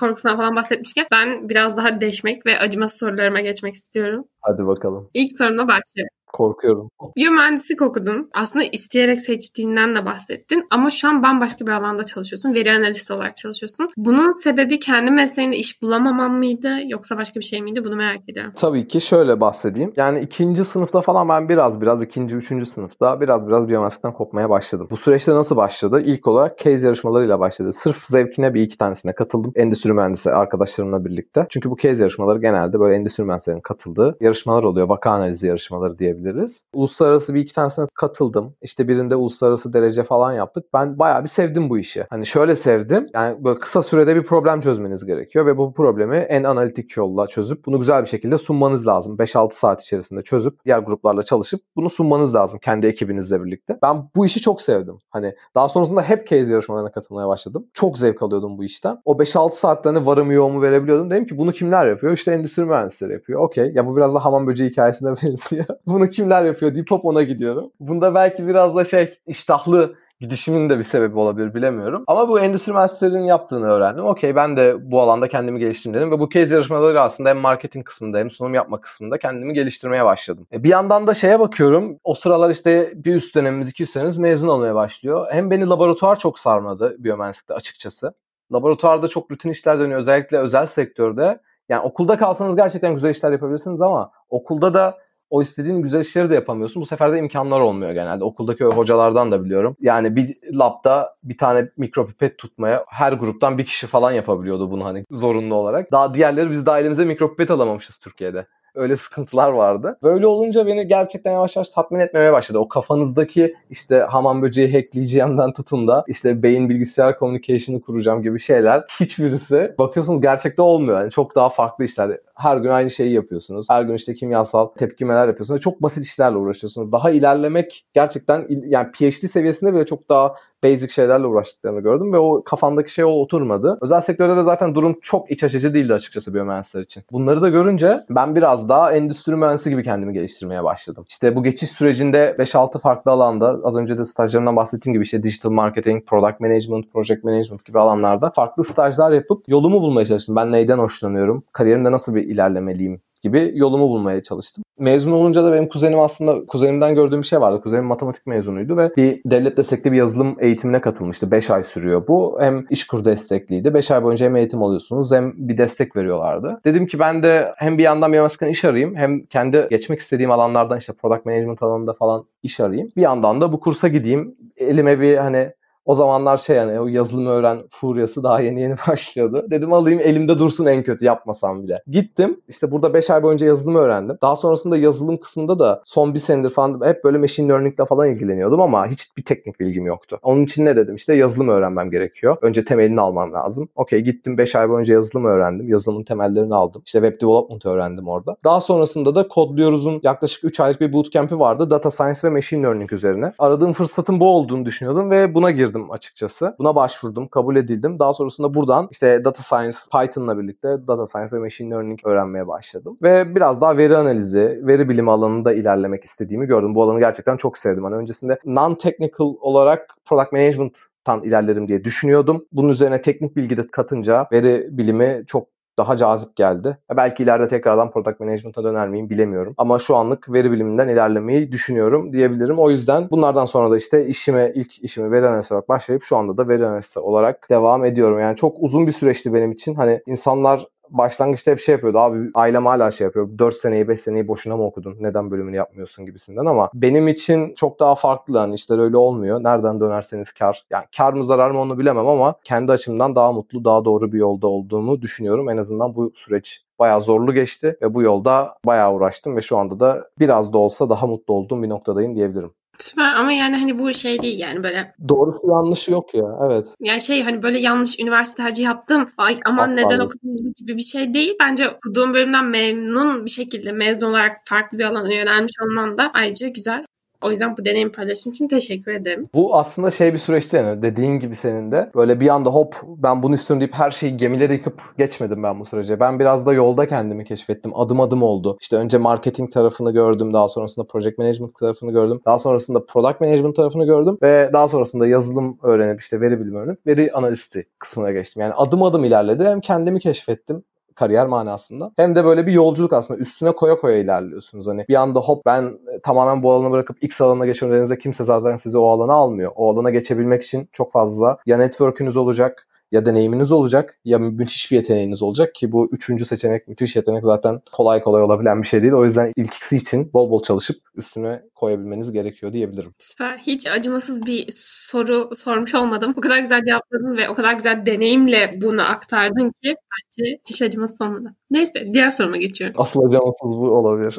korkusundan falan bahsetmişken ben biraz daha deşmek ve acımasız sorularıma geçmek istiyorum. Hadi bakalım. İlk sorumla başlıyorum. Korkuyorum. Biyomühendislik okudun. Aslında isteyerek seçtiğinden de bahsettin. Ama şu an bambaşka bir alanda çalışıyorsun. Veri analisti olarak çalışıyorsun. Bunun sebebi kendi mesleğinde iş bulamaman mıydı? Yoksa başka bir şey miydi? Bunu merak ediyorum. Tabii ki şöyle bahsedeyim. Yani ikinci sınıfta falan ben biraz biraz ikinci, üçüncü sınıfta biraz biraz biyomühendislikten kopmaya başladım. Bu süreçte nasıl başladı? İlk olarak case yarışmalarıyla başladı. Sırf zevkine bir iki tanesine katıldım. Endüstri mühendisi arkadaşlarımla birlikte. Çünkü bu case yarışmaları genelde böyle endüstri mühendislerinin katıldığı yarışmalar oluyor. Vaka analizi yarışmaları diyebilirim. diyebiliriz. Uluslararası bir iki tanesine katıldım. İşte birinde uluslararası derece falan yaptık. Ben bayağı bir sevdim bu işi. Hani şöyle sevdim. Yani böyle kısa sürede bir problem çözmeniz gerekiyor ve bu problemi en analitik yolla çözüp bunu güzel bir şekilde sunmanız lazım. beş altı saat içerisinde çözüp diğer gruplarla çalışıp bunu sunmanız lazım kendi ekibinizle birlikte. Ben bu işi çok sevdim. Hani daha sonrasında hep case yarışmalarına katılmaya başladım. Çok zevk alıyordum bu işten. O beş altı saatlerini varımı yoğumu verebiliyordum. Dedim ki bunu kimler yapıyor? İşte endüstri mühendisleri yapıyor. Okey. Ya bu biraz da hamam böceği hikayesine benziyor. Bunu kimler yapıyor deyip hop ona gidiyorum. Bunda belki biraz da şey iştahlı gidişimin de bir sebebi olabilir, bilemiyorum. Ama bu endüstri mühendislerinin yaptığını öğrendim. Okey, ben de bu alanda kendimi geliştirdim dedim. Ve bu case yarışmaları aslında hem marketing kısmında hem sunum yapma kısmında kendimi geliştirmeye başladım. E bir yandan da şeye bakıyorum. O sıralar işte bir üst dönemimiz, iki üst dönemimiz mezun olmaya başlıyor. Hem beni laboratuvar çok sarmadı biyomühendislikte açıkçası. Laboratuvarda çok rutin işler dönüyor. Özellikle özel sektörde. Yani okulda kalsanız gerçekten güzel işler yapabilirsiniz ama okulda da o istediğin güzel işleri de yapamıyorsun. Bu sefer de imkanlar olmuyor genelde. Okuldaki hocalardan da biliyorum. Yani bir labda bir tane mikropipet tutmaya her gruptan bir kişi falan yapabiliyordu bunu hani zorunlu olarak. Daha diğerleri biz daha elimize mikropipet alamamışız Türkiye'de. Öyle sıkıntılar vardı. Böyle olunca beni gerçekten yavaş yavaş tatmin etmemeye başladı. O kafanızdaki işte hamam böceği hackleyeceğimden tutun da işte beyin bilgisayar communication'ı kuracağım gibi şeyler. Hiçbirisi bakıyorsunuz gerçekte olmuyor. Yani çok daha farklı işler. Her gün aynı şeyi yapıyorsunuz. Her gün işte kimyasal tepkimeler yapıyorsunuz. Çok basit işlerle uğraşıyorsunuz. Daha ilerlemek gerçekten yani P H D seviyesinde bile çok daha basic şeylerle uğraştıklarını gördüm ve o kafandaki şey o oturmadı. Özel sektörde de zaten durum çok iç açıcı değildi açıkçası biyomühendisler için. Bunları da görünce ben biraz daha endüstri mühendisi gibi kendimi geliştirmeye başladım. İşte bu geçiş sürecinde beş altı farklı alanda, az önce de stajlarımdan bahsettiğim gibi işte digital marketing, product management, project management gibi alanlarda farklı stajlar yapıp yolumu bulmaya çalıştım. Ben neyden hoşlanıyorum? Kariyerimde nasıl bir ilerlemeliyim gibi yolumu bulmaya çalıştım. Mezun olunca da benim kuzenim aslında kuzenimden gördüğüm bir şey vardı. Kuzenim matematik mezunuydu ve bir devlet destekli bir yazılım eğitimine katılmıştı. beş ay sürüyor bu. Hem İşkur destekliydi. beş ay boyunca hem eğitim alıyorsunuz hem bir destek veriyorlardı. Dedim ki ben de hem bir yandan biyomühendislikten iş arayayım hem kendi geçmek istediğim alanlardan işte product management alanında falan iş arayayım. Bir yandan da bu kursa gideyim. Elime bir hani o zamanlar şey yani o yazılımı öğren furyası daha yeni yeni başlıyordu. Dedim alayım elimde dursun en kötü yapmasam bile. Gittim işte burada beş ay boyunca yazılımı öğrendim. Daha sonrasında yazılım kısmında da son bir senedir falan hep böyle machine learning'le falan ilgileniyordum ama hiç bir teknik bilgim yoktu. Onun için ne dedim işte yazılım öğrenmem gerekiyor. Önce temelini almam lazım. Okey, gittim beş ay boyunca yazılım öğrendim. Yazılımın temellerini aldım. İşte web development öğrendim orada. Daha sonrasında da Kodluyoruz'un yaklaşık üç aylık bir bootcamp'i vardı. Data science ve machine learning üzerine. Aradığım fırsatın bu olduğunu düşünüyordum ve buna girdim açıkçası. Buna başvurdum, kabul edildim. Daha sonrasında buradan işte Data Science, Python'la birlikte Data Science ve Machine Learning öğrenmeye başladım. Ve biraz daha veri analizi, veri bilimi alanında ilerlemek istediğimi gördüm. Bu alanı gerçekten çok sevdim. Hani öncesinde non-technical olarak Product Management'tan ilerlerim diye düşünüyordum. Bunun üzerine teknik bilgi de katınca veri bilimi çok daha cazip geldi. Belki ileride tekrardan product management'a döner miyim bilemiyorum. Ama şu anlık veri biliminden ilerlemeyi düşünüyorum diyebilirim. O yüzden bunlardan sonra da işte işime, ilk işimi veri analisti olarak başlayıp şu anda da veri analisti olarak devam ediyorum. Yani çok uzun bir süreçti benim için. Hani insanlar başlangıçta hep şey yapıyordu. Abi ailem hala şey yapıyor. dört seneyi beş seneyi boşuna mı okudun? Neden bölümünü yapmıyorsun gibisinden ama benim için çok daha farklı. Yani işler öyle olmuyor. Nereden dönerseniz kar. Yani kar mı zarar mı onu bilemem ama kendi açımdan daha mutlu, daha doğru bir yolda olduğumu düşünüyorum. En azından bu süreç bayağı zorlu geçti ve bu yolda bayağı uğraştım ve şu anda da biraz da olsa daha mutlu olduğum bir noktadayım diyebilirim. Süper ama yani hani bu şey değil yani böyle. Doğrusu yanlışı yok ya, evet. Yani şey hani böyle yanlış üniversite tercihi yaptım. Ay aman Asla neden okudum gibi bir şey değil. Bence okuduğum bölümden memnun bir şekilde mezun olarak farklı bir alana yönelmiş olman da ayrıca güzel. O yüzden bu deneyimi paylaştığın için teşekkür ederim. Bu aslında şey bir süreçti yani dediğin gibi senin de. Böyle bir anda hop ben bunu istiyorum deyip her şeyi gemilere yıkıp geçmedim ben bu sürece. Ben biraz da yolda kendimi keşfettim. Adım adım oldu. İşte önce marketing tarafını gördüm. Daha sonrasında project management tarafını gördüm. Daha sonrasında product management tarafını gördüm. Ve daha sonrasında yazılım öğrenip işte veri bilimi öğrenip veri analisti kısmına geçtim. Yani adım adım ilerledi. Hem kendimi keşfettim. Kariyer manasında. Hem de böyle bir yolculuk aslında. Üstüne koya koya ilerliyorsunuz. Hani bir anda hop ben tamamen bu alanı bırakıp X alanına geçiyorum dediğinizde kimse zaten sizi o alana almıyor. O alana geçebilmek için çok fazla ya network'ünüz olacak, ya deneyiminiz olacak, ya müthiş bir yeteneğiniz olacak ki bu üçüncü seçenek, müthiş yetenek zaten kolay kolay olabilen bir şey değil. O yüzden ilk ikisi için bol bol çalışıp üstüne koyabilmeniz gerekiyor diyebilirim. Süper. Hiç acımasız bir soru sormuş olmadım. O kadar güzel cevapladın ve o kadar güzel deneyimle bunu aktardın ki bence hiç acımasız olmadı. Neyse, diğer soruma geçiyorum. Asıl acımasız bu olabilir.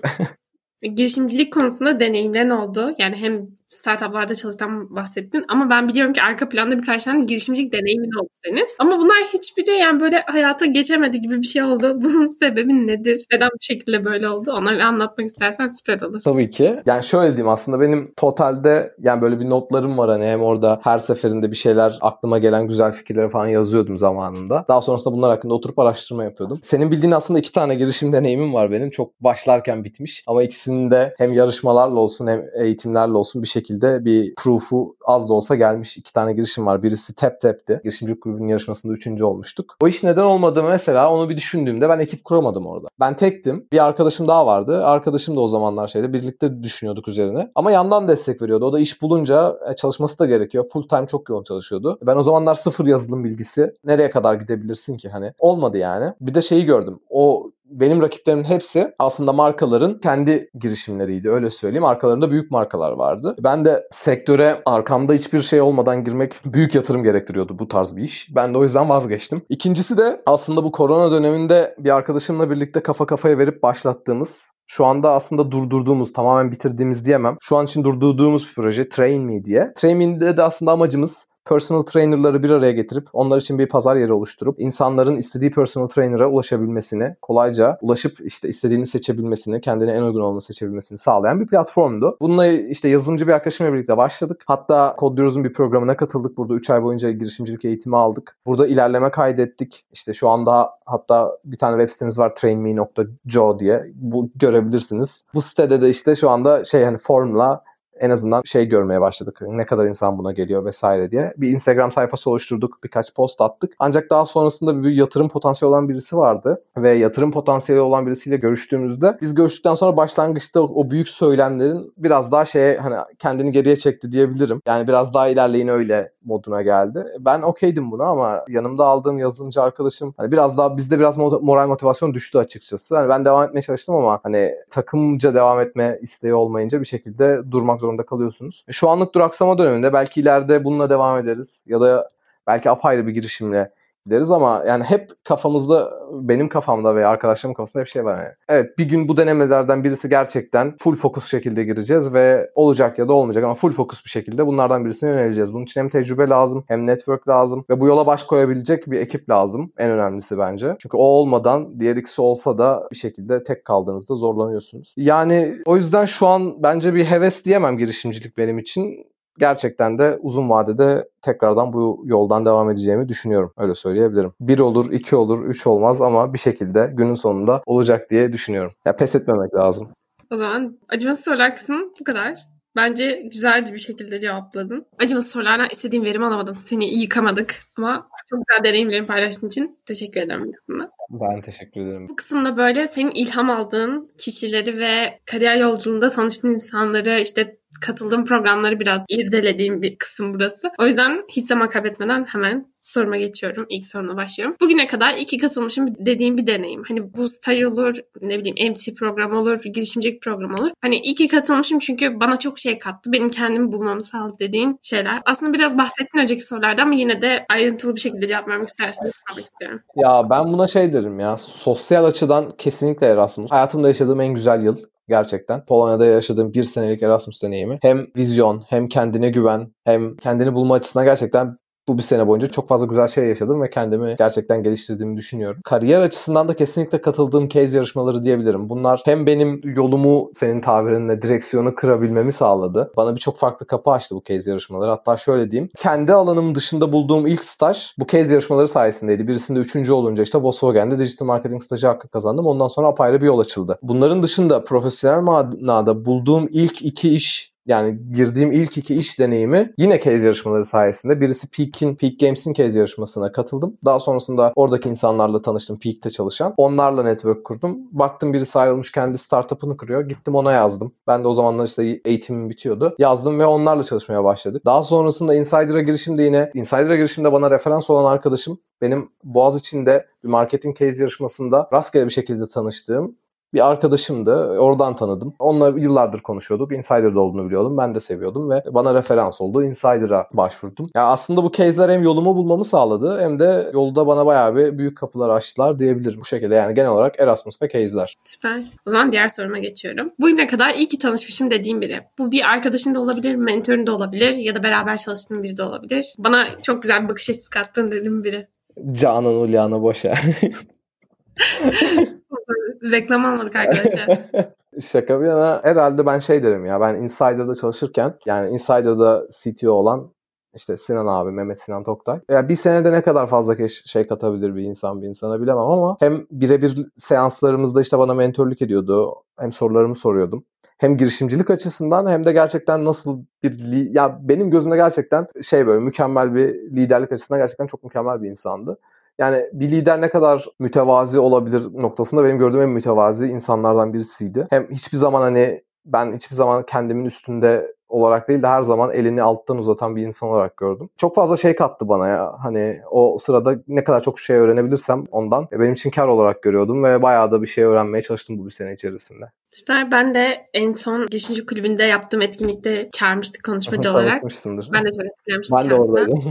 girişimcilik konusunda deneyimlerin oldu. Yani hem startuplarda çalıştan bahsettin ama ben biliyorum ki arka planda birkaç tane girişimcilik deneyimin oldu senin. Ama bunlar hiçbiri yani böyle hayata geçemedi gibi bir şey oldu. Bunun sebebi nedir? Neden bu şekilde böyle oldu? Onları anlatmak istersen süper olur. Tabii ki. Yani şöyle diyeyim, aslında benim totalde yani böyle bir notlarım var, hani hem orada her seferinde bir şeyler aklıma gelen güzel fikirleri falan yazıyordum zamanında. Daha sonrasında bunlar hakkında oturup araştırma yapıyordum. Senin bildiğin aslında iki tane girişim deneyimim var benim. Çok başlarken bitmiş ama ikisinin de hem yarışmalarla olsun hem eğitimlerle olsun bir şekilde şekilde bir proof'u az da olsa gelmiş. İki tane girişim var. Birisi Tap Tap'ti. Girişimcilik grubunun yarışmasında üçüncü olmuştuk. O iş neden olmadı mesela, onu bir düşündüğümde ben ekip kuramadım orada. Ben tektim. Bir arkadaşım daha vardı. Arkadaşım da o zamanlar şeyde birlikte düşünüyorduk üzerine. Ama yandan destek veriyordu. O da iş bulunca çalışması da gerekiyor. Full time çok yoğun çalışıyordu. Ben o zamanlar sıfır yazılım bilgisi. Nereye kadar gidebilirsin ki hani? Olmadı yani. Bir de şeyi gördüm. O benim rakiplerimin hepsi aslında markaların kendi girişimleriydi. Öyle söyleyeyim. Arkalarında büyük markalar vardı. Ben de sektöre arkamda hiçbir şey olmadan girmek büyük yatırım gerektiriyordu bu tarz bir iş. Ben de o yüzden vazgeçtim. İkincisi de aslında bu korona döneminde bir arkadaşımla birlikte kafa kafaya verip başlattığımız, şu anda aslında durdurduğumuz, tamamen bitirdiğimiz diyemem. Şu an için durdurduğumuz bir proje TrainMe diye. TrainMe'de de aslında amacımız personal trainer'ları bir araya getirip onlar için bir pazar yeri oluşturup insanların istediği personal trainer'a ulaşabilmesini, kolayca ulaşıp işte istediğini seçebilmesini, kendine en uygun olanı seçebilmesini sağlayan bir platformdu. Bununla işte yazılımcı bir arkadaşımla birlikte başladık. Hatta Kodluyoruz'un bir programına katıldık. Burada üç ay boyunca girişimcilik eğitimi aldık. Burada ilerleme kaydettik. İşte şu anda hatta bir tane web sitemiz var, trainme nokta co diye. Bu görebilirsiniz. Bu sitede de işte şu anda şey hani formla en azından şey görmeye başladık. Ne kadar insan buna geliyor vesaire diye. Bir Instagram sayfası oluşturduk. Birkaç post attık. Ancak daha sonrasında bir yatırım potansiyeli olan birisi vardı. Ve yatırım potansiyeli olan birisiyle görüştüğümüzde biz görüştükten sonra başlangıçta o büyük söylemlerin biraz daha şeye hani kendini geriye çekti diyebilirim. Yani biraz daha ilerleyin öyle moduna geldi. Ben okeydim buna ama yanımda aldığım yazılımcı arkadaşım hani biraz daha bizde biraz moral motivasyon düştü açıkçası. Hani ben devam etmeye çalıştım ama hani takımca devam etme isteği olmayınca bir şekilde durmak zorunda kalıyorsunuz. Şu anlık duraksama döneminde, belki ileride bununla devam ederiz ya da belki apayrı bir girişimle gideriz ama yani hep kafamızda, benim kafamda ve arkadaşlarımın kafasında hep şey var yani. Evet, bir gün bu denemelerden birisi gerçekten full fokus şekilde gireceğiz ve olacak ya da olmayacak ama full fokus bir şekilde bunlardan birisine yöneleceğiz. Bunun için hem tecrübe lazım, hem network lazım ve bu yola baş koyabilecek bir ekip lazım. En önemlisi bence. Çünkü o olmadan diğer ikisi olsa da bir şekilde tek kaldığınızda zorlanıyorsunuz. Yani o yüzden şu an bence bir heves diyemem girişimcilik benim için. Gerçekten de uzun vadede tekrardan bu yoldan devam edeceğimi düşünüyorum. Öyle söyleyebilirim. Bir olur, iki olur, üç olmaz ama bir şekilde günün sonunda olacak diye düşünüyorum. Ya pes etmemek lazım. O zaman acımasız sorular kısmı bu kadar. Bence güzelce bir şekilde cevapladın. Acımasız sorulardan istediğim verimi alamadım. Seni iyi yıkamadık ama çok güzel deneyimlerimi paylaştığın için teşekkür ederim. Ben teşekkür ederim. Bu kısımda böyle senin ilham aldığın kişileri ve kariyer yolculuğunda tanıştığın insanları, işte katıldığım programları biraz irdelediğim bir kısım burası. O yüzden hiç zaman kaybetmeden hemen soruma geçiyorum. İlk sorumla başlıyorum. Bugüne kadar iki katılmışım dediğim bir deneyim. Hani bu staj olur, ne bileyim M T programı olur, girişimcilik programı olur. Hani iki katılmışım çünkü bana çok şey kattı. Benim kendimi bulmamı sağladı dediğin şeyler. Aslında biraz bahsettiğin önceki sorularda ama yine de ayrıntılı bir şekilde cevap vermek istersen sormak istiyorum. Ya ben buna şey derim ya. Sosyal açıdan kesinlikle Erasmus. Hayatımda yaşadığım en güzel yıl. Gerçekten. Polonya'da yaşadığım bir senelik Erasmus deneyimi hem vizyon, hem kendine güven, hem kendini bulma açısından gerçekten bu bir sene boyunca çok fazla güzel şey yaşadım ve kendimi gerçekten geliştirdiğimi düşünüyorum. Kariyer açısından da kesinlikle katıldığım case yarışmaları diyebilirim. Bunlar hem benim yolumu, senin tabirinle direksiyonu kırabilmemi sağladı. Bana birçok farklı kapı açtı bu case yarışmaları. Hatta şöyle diyeyim. Kendi alanım dışında bulduğum ilk staj bu case yarışmaları sayesindeydi. Birisinde üçüncü olunca işte Volkswagen'de digital marketing stajı hakkı kazandım. Ondan sonra apayrı bir yol açıldı. Bunların dışında profesyonel manada bulduğum ilk iki iş, yani girdiğim ilk iki iş deneyimi yine case yarışmaları sayesinde. Birisi Peak'in, Peak Games'in case yarışmasına katıldım. Daha sonrasında oradaki insanlarla tanıştım, Peak'te çalışan. Onlarla network kurdum. Baktım birisi ayrılmış, kendi startup'ını kuruyor. Gittim ona yazdım. Ben de o zamanlar işte eğitimim bitiyordu. Yazdım ve onlarla çalışmaya başladık. Daha sonrasında Insider'a girişimde yine Insider'a girişimde bana referans olan arkadaşım benim Boğaziçi'nde bir marketing case yarışmasında rastgele bir şekilde tanıştığım bir arkadaşım da oradan tanıdım. Onunla yıllardır konuşuyorduk. Insider'da olduğunu biliyordum. Ben de seviyordum ve bana referans oldu. Insider'a başvurdum. Yani aslında bu case'ler hem yolumu bulmamı sağladı hem de yolda bana bayağı bir büyük kapılar açtılar diyebilirim bu şekilde. Yani genel olarak Erasmus ve case'ler. Süper. O zaman diğer soruma geçiyorum. Bugüne kadar iyi ki tanışmışım dediğim biri. Bu bir arkadaşın da olabilir, mentorun da olabilir ya da beraber çalıştığın biri de olabilir. Bana çok güzel bir bakış açısı kattın dediğim biri. Canan Ulyana Boşer. Reklam almadık arkadaşlar. Şaka bir yana herhalde ben şey derim ya, ben Insider'da çalışırken, yani Insider'da C T O olan işte Sinan abi, Mehmet Sinan Toktay. Ya bir senede ne kadar fazla şey katabilir bir insan bir insana bilemem ama hem birebir seanslarımızda işte bana mentorluk ediyordu. Hem sorularımı soruyordum. Hem girişimcilik açısından hem de gerçekten nasıl bir... Li- ya benim gözümde gerçekten şey böyle mükemmel bir liderlik açısından gerçekten çok mükemmel bir insandı. Yani bir lider ne kadar mütevazi olabilir noktasında benim gördüğüm en mütevazi insanlardan birisiydi. Hem hiçbir zaman hani ben hiçbir zaman kendimin üstünde olarak değil de her zaman elini alttan uzatan bir insan olarak gördüm. Çok fazla şey kattı bana ya. Hani o sırada ne kadar çok şey öğrenebilirsem ondan benim için kar olarak görüyordum ve bayağı da bir şey öğrenmeye çalıştım bu bir sene içerisinde. Süper. Ben de en son Girişimci Kulübü'nde yaptığım etkinlikte çağırmıştık konuşmacı olarak. Ben de çok etkilenmiştim. Ben de oradaydım.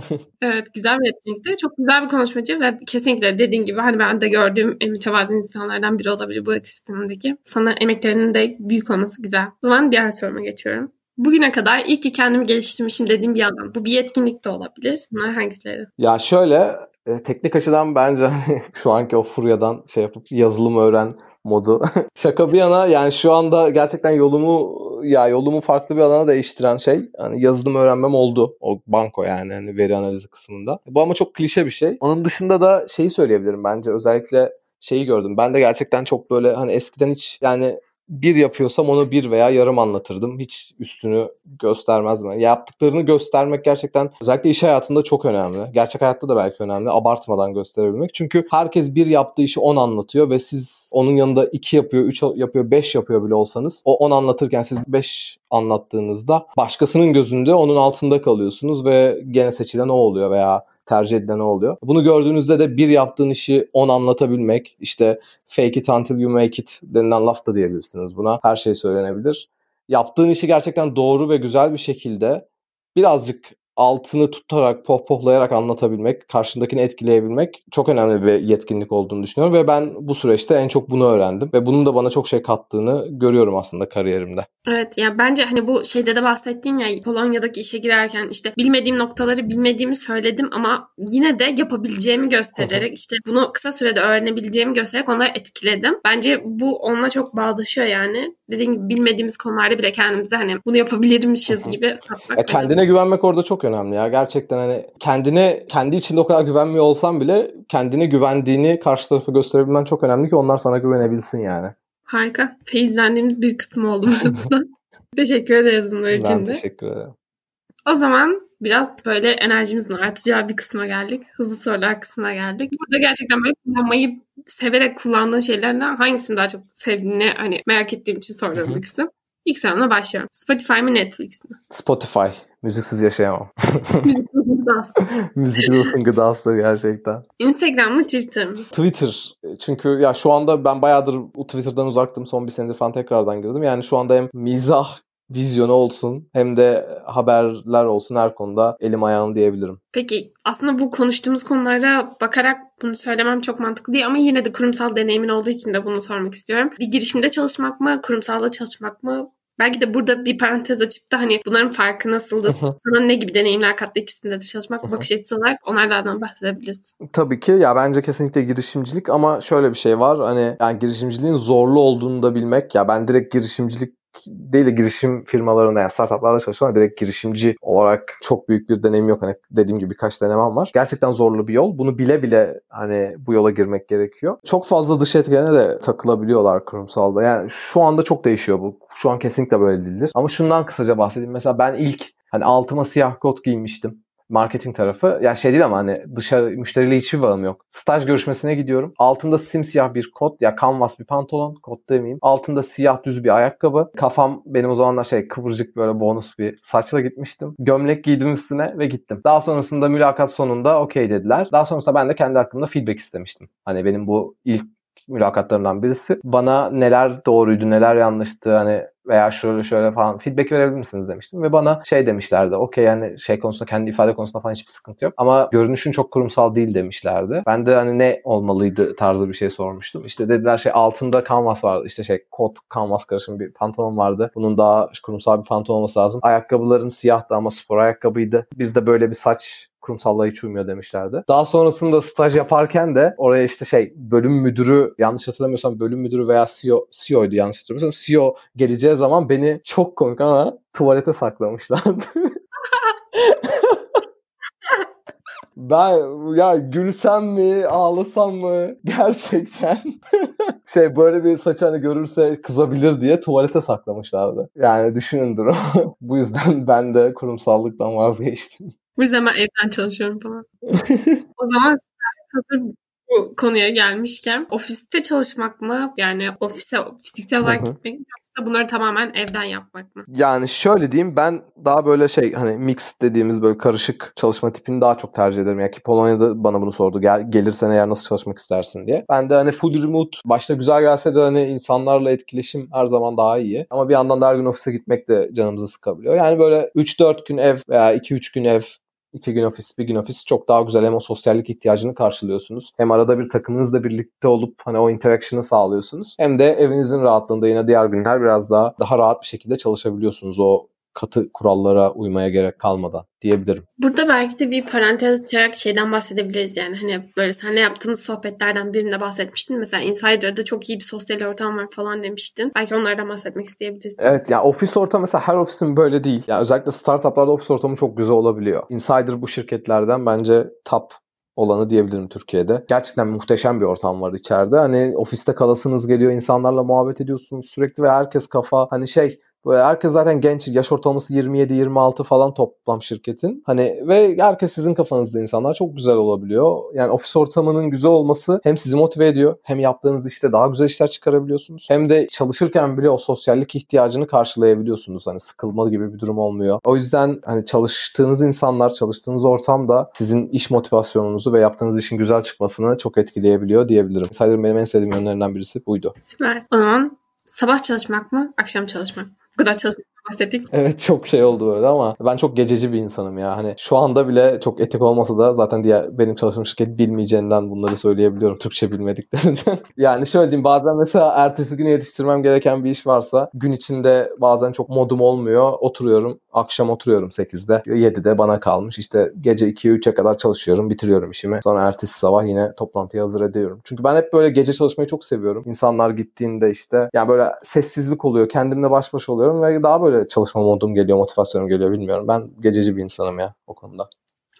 Evet, güzel bir etkinlikte. Çok güzel bir konuşmacı ve kesinlikle dediğin gibi hani ben de gördüğüm en mütevazı insanlardan biri olabilir bu ekosistemdeki. Sana emeklerinin de büyük olması güzel. O zaman diğer soruma geçiyorum. Bugüne kadar iyi ki kendimi geliştirmişim dediğim bir alan. Bu bir yetkinlik de olabilir. Bunlar hangileri? Ya şöyle, teknik açıdan bence şu anki o furyadan şey yapıp yazılım öğren modu. Şaka bir yana yani şu anda gerçekten yolumu ya yolumu farklı bir alana değiştiren şey hani yazılım öğrenmem oldu. O banko yani hani veri analizi kısmında. Bu ama çok klişe bir şey. Onun dışında da şeyi söyleyebilirim bence özellikle şeyi gördüm. Ben de gerçekten çok böyle hani eskiden hiç yani bir yapıyorsam onu bir veya yarım anlatırdım. Hiç üstünü göstermezdim. Yani yaptıklarını göstermek gerçekten özellikle iş hayatında çok önemli. Gerçek hayatta da belki önemli. Abartmadan gösterebilmek. Çünkü herkes bir yaptığı işi on anlatıyor ve siz onun yanında iki yapıyor, üç yapıyor, beş yapıyor bile olsanız o on anlatırken siz beş anlattığınızda başkasının gözünde onun altında kalıyorsunuz ve gene seçilen o oluyor veya tercih edilen ne oluyor? Bunu gördüğünüzde de bir yaptığın işi on anlatabilmek, işte fake it until you make it denilen laf da diyebilirsiniz buna. Her şey söylenebilir. Yaptığın işi gerçekten doğru ve güzel bir şekilde birazcık altını tutarak, pohpohlayarak anlatabilmek, karşındakini etkileyebilmek çok önemli bir yetkinlik olduğunu düşünüyorum ve ben bu süreçte en çok bunu öğrendim ve bunun da bana çok şey kattığını görüyorum aslında kariyerimde. Evet ya bence hani bu şeyde de bahsettiğin ya Polonya'daki işe girerken işte bilmediğim noktaları bilmediğimi söyledim ama yine de yapabileceğimi göstererek işte bunu kısa sürede öğrenebileceğimi göstererek onları etkiledim. Bence bu onunla çok bağdaşıyor yani. Dediğim gibi bilmediğimiz konularda bile kendimize hani bunu yapabilirmişiz gibi satmak. Ya kendine önemli. Güvenmek orada çok önemli ya. Gerçekten hani kendine, kendi içinde o kadar güvenmiyor olsan bile kendine güvendiğini karşı tarafa gösterebilmen çok önemli ki onlar sana güvenebilsin yani. Harika. Feyizlendiğimiz bir kısmı oldu aslında. Teşekkür ederiz bunlar için de. Ben teşekkür ederim. O zaman biraz böyle enerjimizin artacağı bir kısma geldik. Hızlı sorular kısmına geldik. Burada gerçekten böyle kullanmayı severek kullandığın şeylerden hangisini daha çok sevdiğini hani merak ettiğim için soruyorum bu kısım. İlk sorumla başlıyorum. Spotify mı Netflix mi? Spotify. Müziksiz yaşayamam. Müziksiz gıdası. Müziksiz gıdası gerçekten. Instagram mı Twitter mı? Twitter. Çünkü ya şu anda ben bayağıdır Twitter'dan uzaktım. Son bir senedir falan tekrardan girdim. Yani şu anda hem mizah vizyonu olsun hem de haberler olsun her konuda elim ayağım diyebilirim. Peki aslında bu konuştuğumuz konulara bakarak bunu söylemem çok mantıklı değil ama yine de kurumsal deneyimin olduğu için de bunu sormak istiyorum. Bir girişimde çalışmak mı, kurumsalda çalışmak mı? Belki de burada bir parantez açıp da hani bunların farkı nasıldı? Sana ne gibi deneyimler kattı ikisinde de çalışmak bakış açısı olarak onlardan bahsedebiliriz. Tabii ki ya bence kesinlikle girişimcilik ama şöyle bir şey var hani yani girişimciliğin zorlu olduğunu da bilmek ya ben direkt girişimcilik değil de girişim firmalarında yani startuplarda çalışan direkt girişimci olarak çok büyük bir deneyim yok. Hani dediğim gibi birkaç denemem var. Gerçekten zorlu bir yol. Bunu bile bile hani bu yola girmek gerekiyor. Çok fazla dış etkene de takılabiliyorlar kurumsalda. Yani şu anda çok değişiyor bu. Şu an kesinlikle böyle değildir. Ama şundan kısaca bahsedeyim. Mesela ben ilk hani altıma siyah kot giymiştim. Marketing tarafı. Ya şey değil ama hani dışarı müşteriyle hiçbir bağım yok. Staj görüşmesine gidiyorum. Altımda simsiyah bir kot. Ya kanvas bir pantolon. Kot demeyeyim. Altında siyah düz bir ayakkabı. Kafam benim o zamanlar şey kıvırcık böyle bonus bir saçla gitmiştim. Gömlek giydim üstüne ve gittim. Daha sonrasında mülakat sonunda okey dediler. Daha sonrasında ben de kendi hakkımda feedback istemiştim. Hani benim bu ilk mülakatlarından birisi bana neler doğruydu, neler yanlıştı hani veya şöyle şöyle falan feedback verebilir misiniz demiştim ve bana şey demişlerdi. Okey yani şey konusunda, kendi ifade konusunda falan hiçbir sıkıntı yok ama görünüşün çok kurumsal değil demişlerdi. Ben de hani ne olmalıydı tarzı bir şey sormuştum. İşte dediler şey altında kanvas vardı. İşte şey kot kanvas karışımı bir pantolon vardı. Bunun daha kurumsal bir pantolon olması lazım. Ayakkabıların siyahtı ama spor ayakkabıydı. Bir de böyle bir saç kurumsallığa hiç uymuyor demişlerdi. Daha sonrasında staj yaparken de oraya işte şey bölüm müdürü, yanlış hatırlamıyorsam bölüm müdürü veya C E O, C E O'ydu yanlış hatırlamıyorsam. C E O geleceği zaman beni çok komik ama tuvalete saklamışlardı. Ben ya gülsem mi, ağlasam mı gerçekten şey böyle bir saçını hani görürse kızabilir diye tuvalete saklamışlardı. Yani düşünün durum. Bu yüzden ben de kurumsallıktan vazgeçtim. Bu yüzden ben evden çalışıyorum falan. O zaman hazır bu konuya gelmişken ofiste çalışmak mı? Yani ofise fiziksel olarak gitmek mi? Bunları tamamen evden yapmak mı? Yani şöyle diyeyim, ben daha böyle şey hani mix dediğimiz böyle karışık çalışma tipini daha çok tercih ederim. Yani ki Polonya'da bana bunu sordu. Gel, gelirsen eğer nasıl çalışmak istersin diye. Ben de hani full remote başta güzel gelse de hani insanlarla etkileşim her zaman daha iyi. Ama bir yandan da her gün ofise gitmek de canımızı sıkabiliyor. Yani böyle üç dört gün ev veya iki üç gün ev, İki gün ofis, bir gün ofis çok daha güzel. Hem o sosyallik ihtiyacını karşılıyorsunuz. Hem arada bir takımınızla birlikte olup hani o interaction'ı sağlıyorsunuz. Hem de evinizin rahatlığında yine diğer günler biraz daha daha rahat bir şekilde çalışabiliyorsunuz o katı kurallara uymaya gerek kalmadan diyebilirim. Burada belki de bir parantez açarak şeyden bahsedebiliriz yani hani böyle seninle yaptığımız sohbetlerden birinde bahsetmiştin. Mesela Insider'da çok iyi bir sosyal ortam var falan demiştin. Belki onlardan bahsetmek isteyebiliriz. Evet ya ofis ortamı mesela her ofisin böyle değil. Ya özellikle startuplarda ofis ortamı çok güzel olabiliyor. Insider bu şirketlerden bence top olanı diyebilirim Türkiye'de. Gerçekten muhteşem bir ortam var içeride. Hani ofiste kalasınız geliyor, insanlarla muhabbet ediyorsunuz sürekli ve herkes kafa hani şey böyle herkes zaten genç, yaş ortalaması yirmi yedi yirmi altı falan toplam şirketin. Hani ve herkes sizin kafanızda insanlar çok güzel olabiliyor. Yani ofis ortamının güzel olması hem sizi motive ediyor, hem yaptığınız işte daha güzel işler çıkarabiliyorsunuz. Hem de çalışırken bile o sosyallik ihtiyacını karşılayabiliyorsunuz. Hani sıkılma gibi bir durum olmuyor. O yüzden hani çalıştığınız insanlar, çalıştığınız ortam da sizin iş motivasyonunuzu ve yaptığınız işin güzel çıkmasını çok etkileyebiliyor diyebilirim. Sayılır benim en sevdiğim yönlerinden birisi buydu. Süper. O zaman sabah çalışmak mı, akşam çalışmak mı? Bu kadar çalışmaktan bahsettik. Evet çok şey oldu böyle ama ben çok gececi bir insanım ya. Hani şu anda bile çok etik olmasa da zaten diğer benim çalıştığım şirket bilmeyeceğinden bunları söyleyebiliyorum. Türkçe bilmediklerinden. Yani şöyle diyeyim, bazen mesela ertesi güne yetiştirmem gereken bir iş varsa gün içinde bazen çok modum olmuyor. Oturuyorum. Akşam oturuyorum sekizde. yedide bana kalmış. İşte gece ikiye üçe kadar çalışıyorum. Bitiriyorum işimi. Sonra ertesi sabah yine toplantıya hazır ediyorum. Çünkü ben hep böyle gece çalışmayı çok seviyorum. İnsanlar gittiğinde işte yani böyle sessizlik oluyor. Kendimle baş başa oluyorum ve daha böyle çalışma modum geliyor, motivasyonum geliyor bilmiyorum. Ben gececi bir insanım ya o konuda.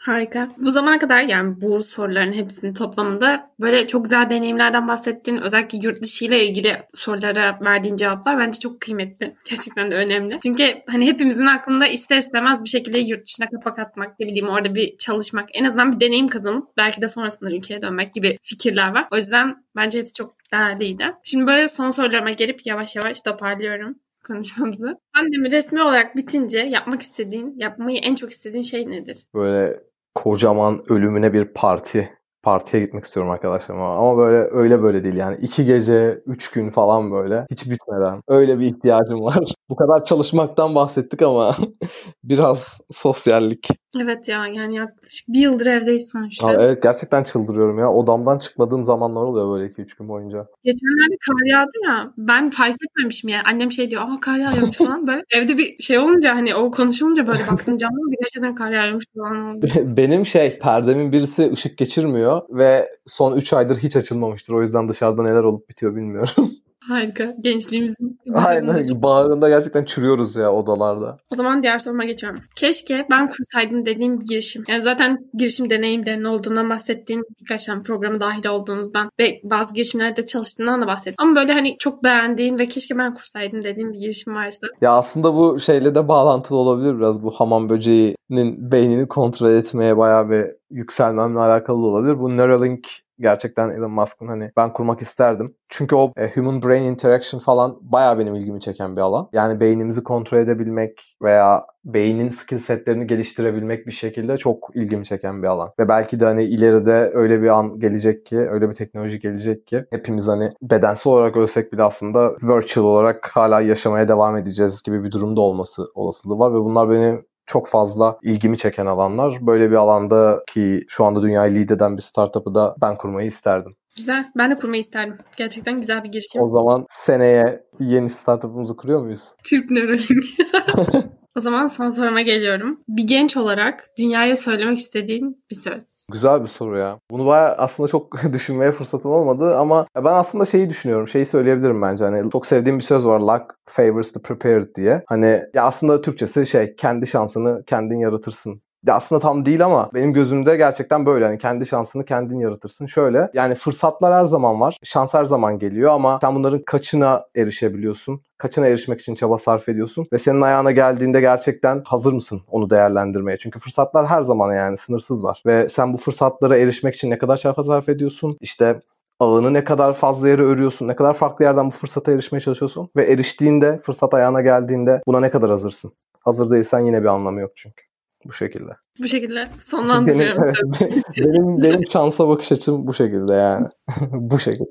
Harika. Bu zamana kadar yani bu soruların hepsinin toplamında böyle çok güzel deneyimlerden bahsettiğin, özellikle yurt dışı ile ilgili sorulara verdiğin cevaplar bence çok kıymetli. Gerçekten de önemli. Çünkü hani hepimizin aklında ister istemez bir şekilde yurt dışına kapak atmak, ne bileyim orada bir çalışmak, en azından bir deneyim kazanıp belki de sonrasında ülkeye dönmek gibi fikirler var. O yüzden bence hepsi çok değerliydi. Şimdi böyle son sorularıma gelip yavaş yavaş toparlıyorum konuşmamızı. Pandemi resmi olarak bitince yapmak istediğin, yapmayı en çok istediğin şey nedir? Böyle kocaman ölümüne bir parti. Partiye gitmek istiyorum arkadaşlarım ama böyle öyle böyle değil yani. iki gece, üç gün falan böyle hiç bitmeden. Öyle bir ihtiyacım var. Bu kadar çalışmaktan bahsettik ama biraz sosyallik. Evet ya yani yaklaşık bir yıldır evdeyiz sonuçta. Aa, evet gerçekten çıldırıyorum ya. Odamdan çıkmadığım zamanlar oluyor böyle iki üç gün boyunca. Geçenlerde kar yağdı ya. Ben fark etmemişim yani. Annem şey diyor, aha kar yağıyormuş falan böyle. Evde bir şey olunca hani o konuşulunca böyle baktım camdan güneşten kar yağıyormuş falan oldu. Benim şey perdemin birisi ışık geçirmiyor ve son üç aydır hiç açılmamıştır. O yüzden dışarıda neler olup bitiyor bilmiyorum. Harika. Gençliğimizin bağrında. Aynen. Bağrında gerçekten çürüyoruz ya odalarda. O zaman diğer soruma geçiyorum. Keşke ben kursaydım dediğim bir girişim. Yani zaten girişim deneyimlerinin olduğundan bahsettiğin, birkaç tane programı dahil olduğunuzdan ve bazı girişimlerde çalıştığından da bahsettin. Ama böyle hani çok beğendiğin ve keşke ben kursaydım dediğin bir girişim varsa. Ya aslında bu şeyle de bağlantılı olabilir biraz. Bu hamam böceğinin beynini kontrol etmeye bayağı bir yükselmemle alakalı olabilir. Bu Neuralink gerçekten Elon Musk'ın hani ben kurmak isterdim. Çünkü o e, human brain interaction falan bayağı benim ilgimi çeken bir alan. Yani beynimizi kontrol edebilmek veya beynin skill setlerini geliştirebilmek bir şekilde çok ilgimi çeken bir alan. Ve belki de hani ileride öyle bir an gelecek ki, öyle bir teknoloji gelecek ki hepimiz hani bedensel olarak ölsek bile aslında virtual olarak hala yaşamaya devam edeceğiz gibi bir durumda olması olasılığı var ve bunlar beni çok fazla ilgimi çeken alanlar. Böyle bir alanda ki şu anda dünyayı lead eden bir startup'ı da ben kurmayı isterdim. Güzel. Ben de kurmayı isterdim. Gerçekten güzel bir girişim. O zaman seneye yeni startup'ımızı kuruyor muyuz? Türk Neuralink. O zaman son soruma geliyorum. Bir genç olarak dünyaya söylemek istediğin bir söz. Güzel bir soru ya. Bunu bayağı aslında çok düşünmeye fırsatım olmadı ama ben aslında şeyi düşünüyorum. Şeyi söyleyebilirim bence. Hani çok sevdiğim bir söz var. Luck favors the prepared diye. Hani ya aslında Türkçesi şey, kendi şansını kendin yaratırsın. Ya aslında tam değil ama benim gözümde gerçekten böyle. Yani kendi şansını kendin yaratırsın. Şöyle yani fırsatlar her zaman var. Şans her zaman geliyor ama sen bunların kaçına erişebiliyorsun? Kaçına erişmek için çaba sarf ediyorsun ve senin ayağına geldiğinde gerçekten hazır mısın onu değerlendirmeye? Çünkü fırsatlar her zaman yani sınırsız var ve sen bu fırsatlara erişmek için ne kadar çaba sarf ediyorsun? İşte ağını ne kadar fazla yere örüyorsun, ne kadar farklı yerden bu fırsata erişmeye çalışıyorsun ve eriştiğinde, fırsat ayağına geldiğinde buna ne kadar hazırsın? Hazır değilsen yine bir anlamı yok çünkü. Bu şekilde. Bu şekilde sonlandırıyorum. Benim, benim, benim şansa bakış açım bu şekilde yani. Bu şekilde.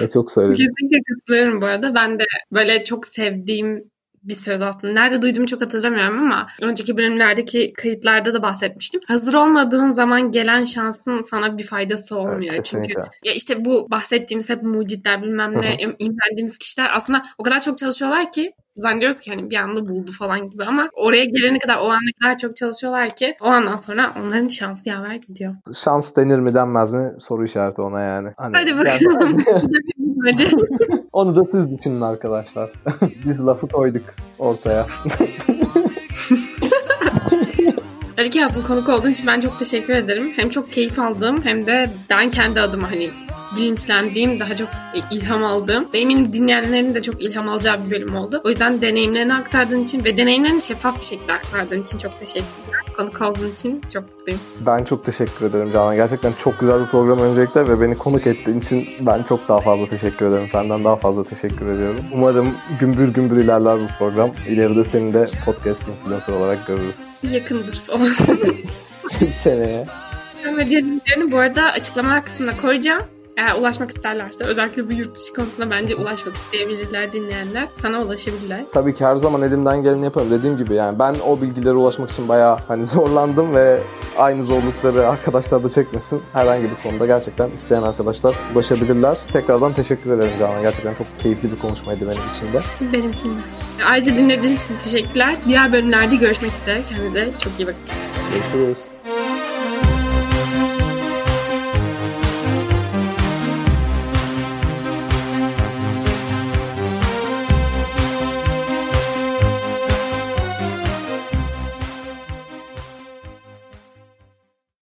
Ya çok söyledim. Kesinlikle katılıyorum bu arada. Ben de böyle çok sevdiğim bir söz aslında. Nerede duyduğumu çok hatırlamıyorum ama önceki bölümlerdeki kayıtlarda da bahsetmiştim. Hazır olmadığın zaman gelen şansın sana bir faydası olmuyor. Evet, çünkü ya işte bu bahsettiğimiz hep mucitler bilmem ne, imrendiğimiz kişiler aslında o kadar çok çalışıyorlar ki zannediyoruz ki hani bir anda buldu falan gibi ama oraya gelene kadar, o ana kadar çok çalışıyorlar ki o andan sonra onların şansı yaver gidiyor. Şans denir mi denmez mi soru işareti ona yani. Hani, hadi bakalım. Yani... Onu da siz düşünün arkadaşlar. Biz lafı koyduk ortaya. Ali Kazım konuk olduğun için ben çok teşekkür ederim. Hem çok keyif aldım hem de ben kendi adıma hani bilinçlendiğim, daha çok ilham aldığım ve eminim dinleyenlerin de çok ilham alacağı bir bölüm oldu. O yüzden deneyimlerini aktardığın için ve deneyimlerini şeffaf bir şekilde aktardığın için çok teşekkürler. Konuk olduğun için çok mutluyum. Ben çok teşekkür ederim Canan. Gerçekten çok güzel bir program öncelikle ve beni konuk ettiğin için ben çok daha fazla teşekkür ederim. Senden daha fazla teşekkür ediyorum. Umarım gümbür gümbür ilerler bu program. İleride seni de podcast influencer olarak görürüz. Yakındır. Seneye. Ve diğer linklerini bu arada açıklamalar kısmına koyacağım. Eğer ulaşmak isterlerse, özellikle bu yurt dışı konusunda bence ulaşmak isteyebilirler dinleyenler. Sana ulaşabilirler. Tabii ki her zaman elimden geleni yaparım. Dediğim gibi yani ben o bilgilere ulaşmak için bayağı hani zorlandım ve aynı zorlukları arkadaşlar da çekmesin. Herhangi bir konuda gerçekten isteyen arkadaşlar ulaşabilirler. Tekrardan teşekkür ederim Canan. Gerçekten çok keyifli bir konuşmaydı benim için de. Benim için de. Ayrıca dinlediğiniz için teşekkürler. Diğer bölümlerde görüşmek üzere. Kendinize çok iyi bakın. Görüşürüz.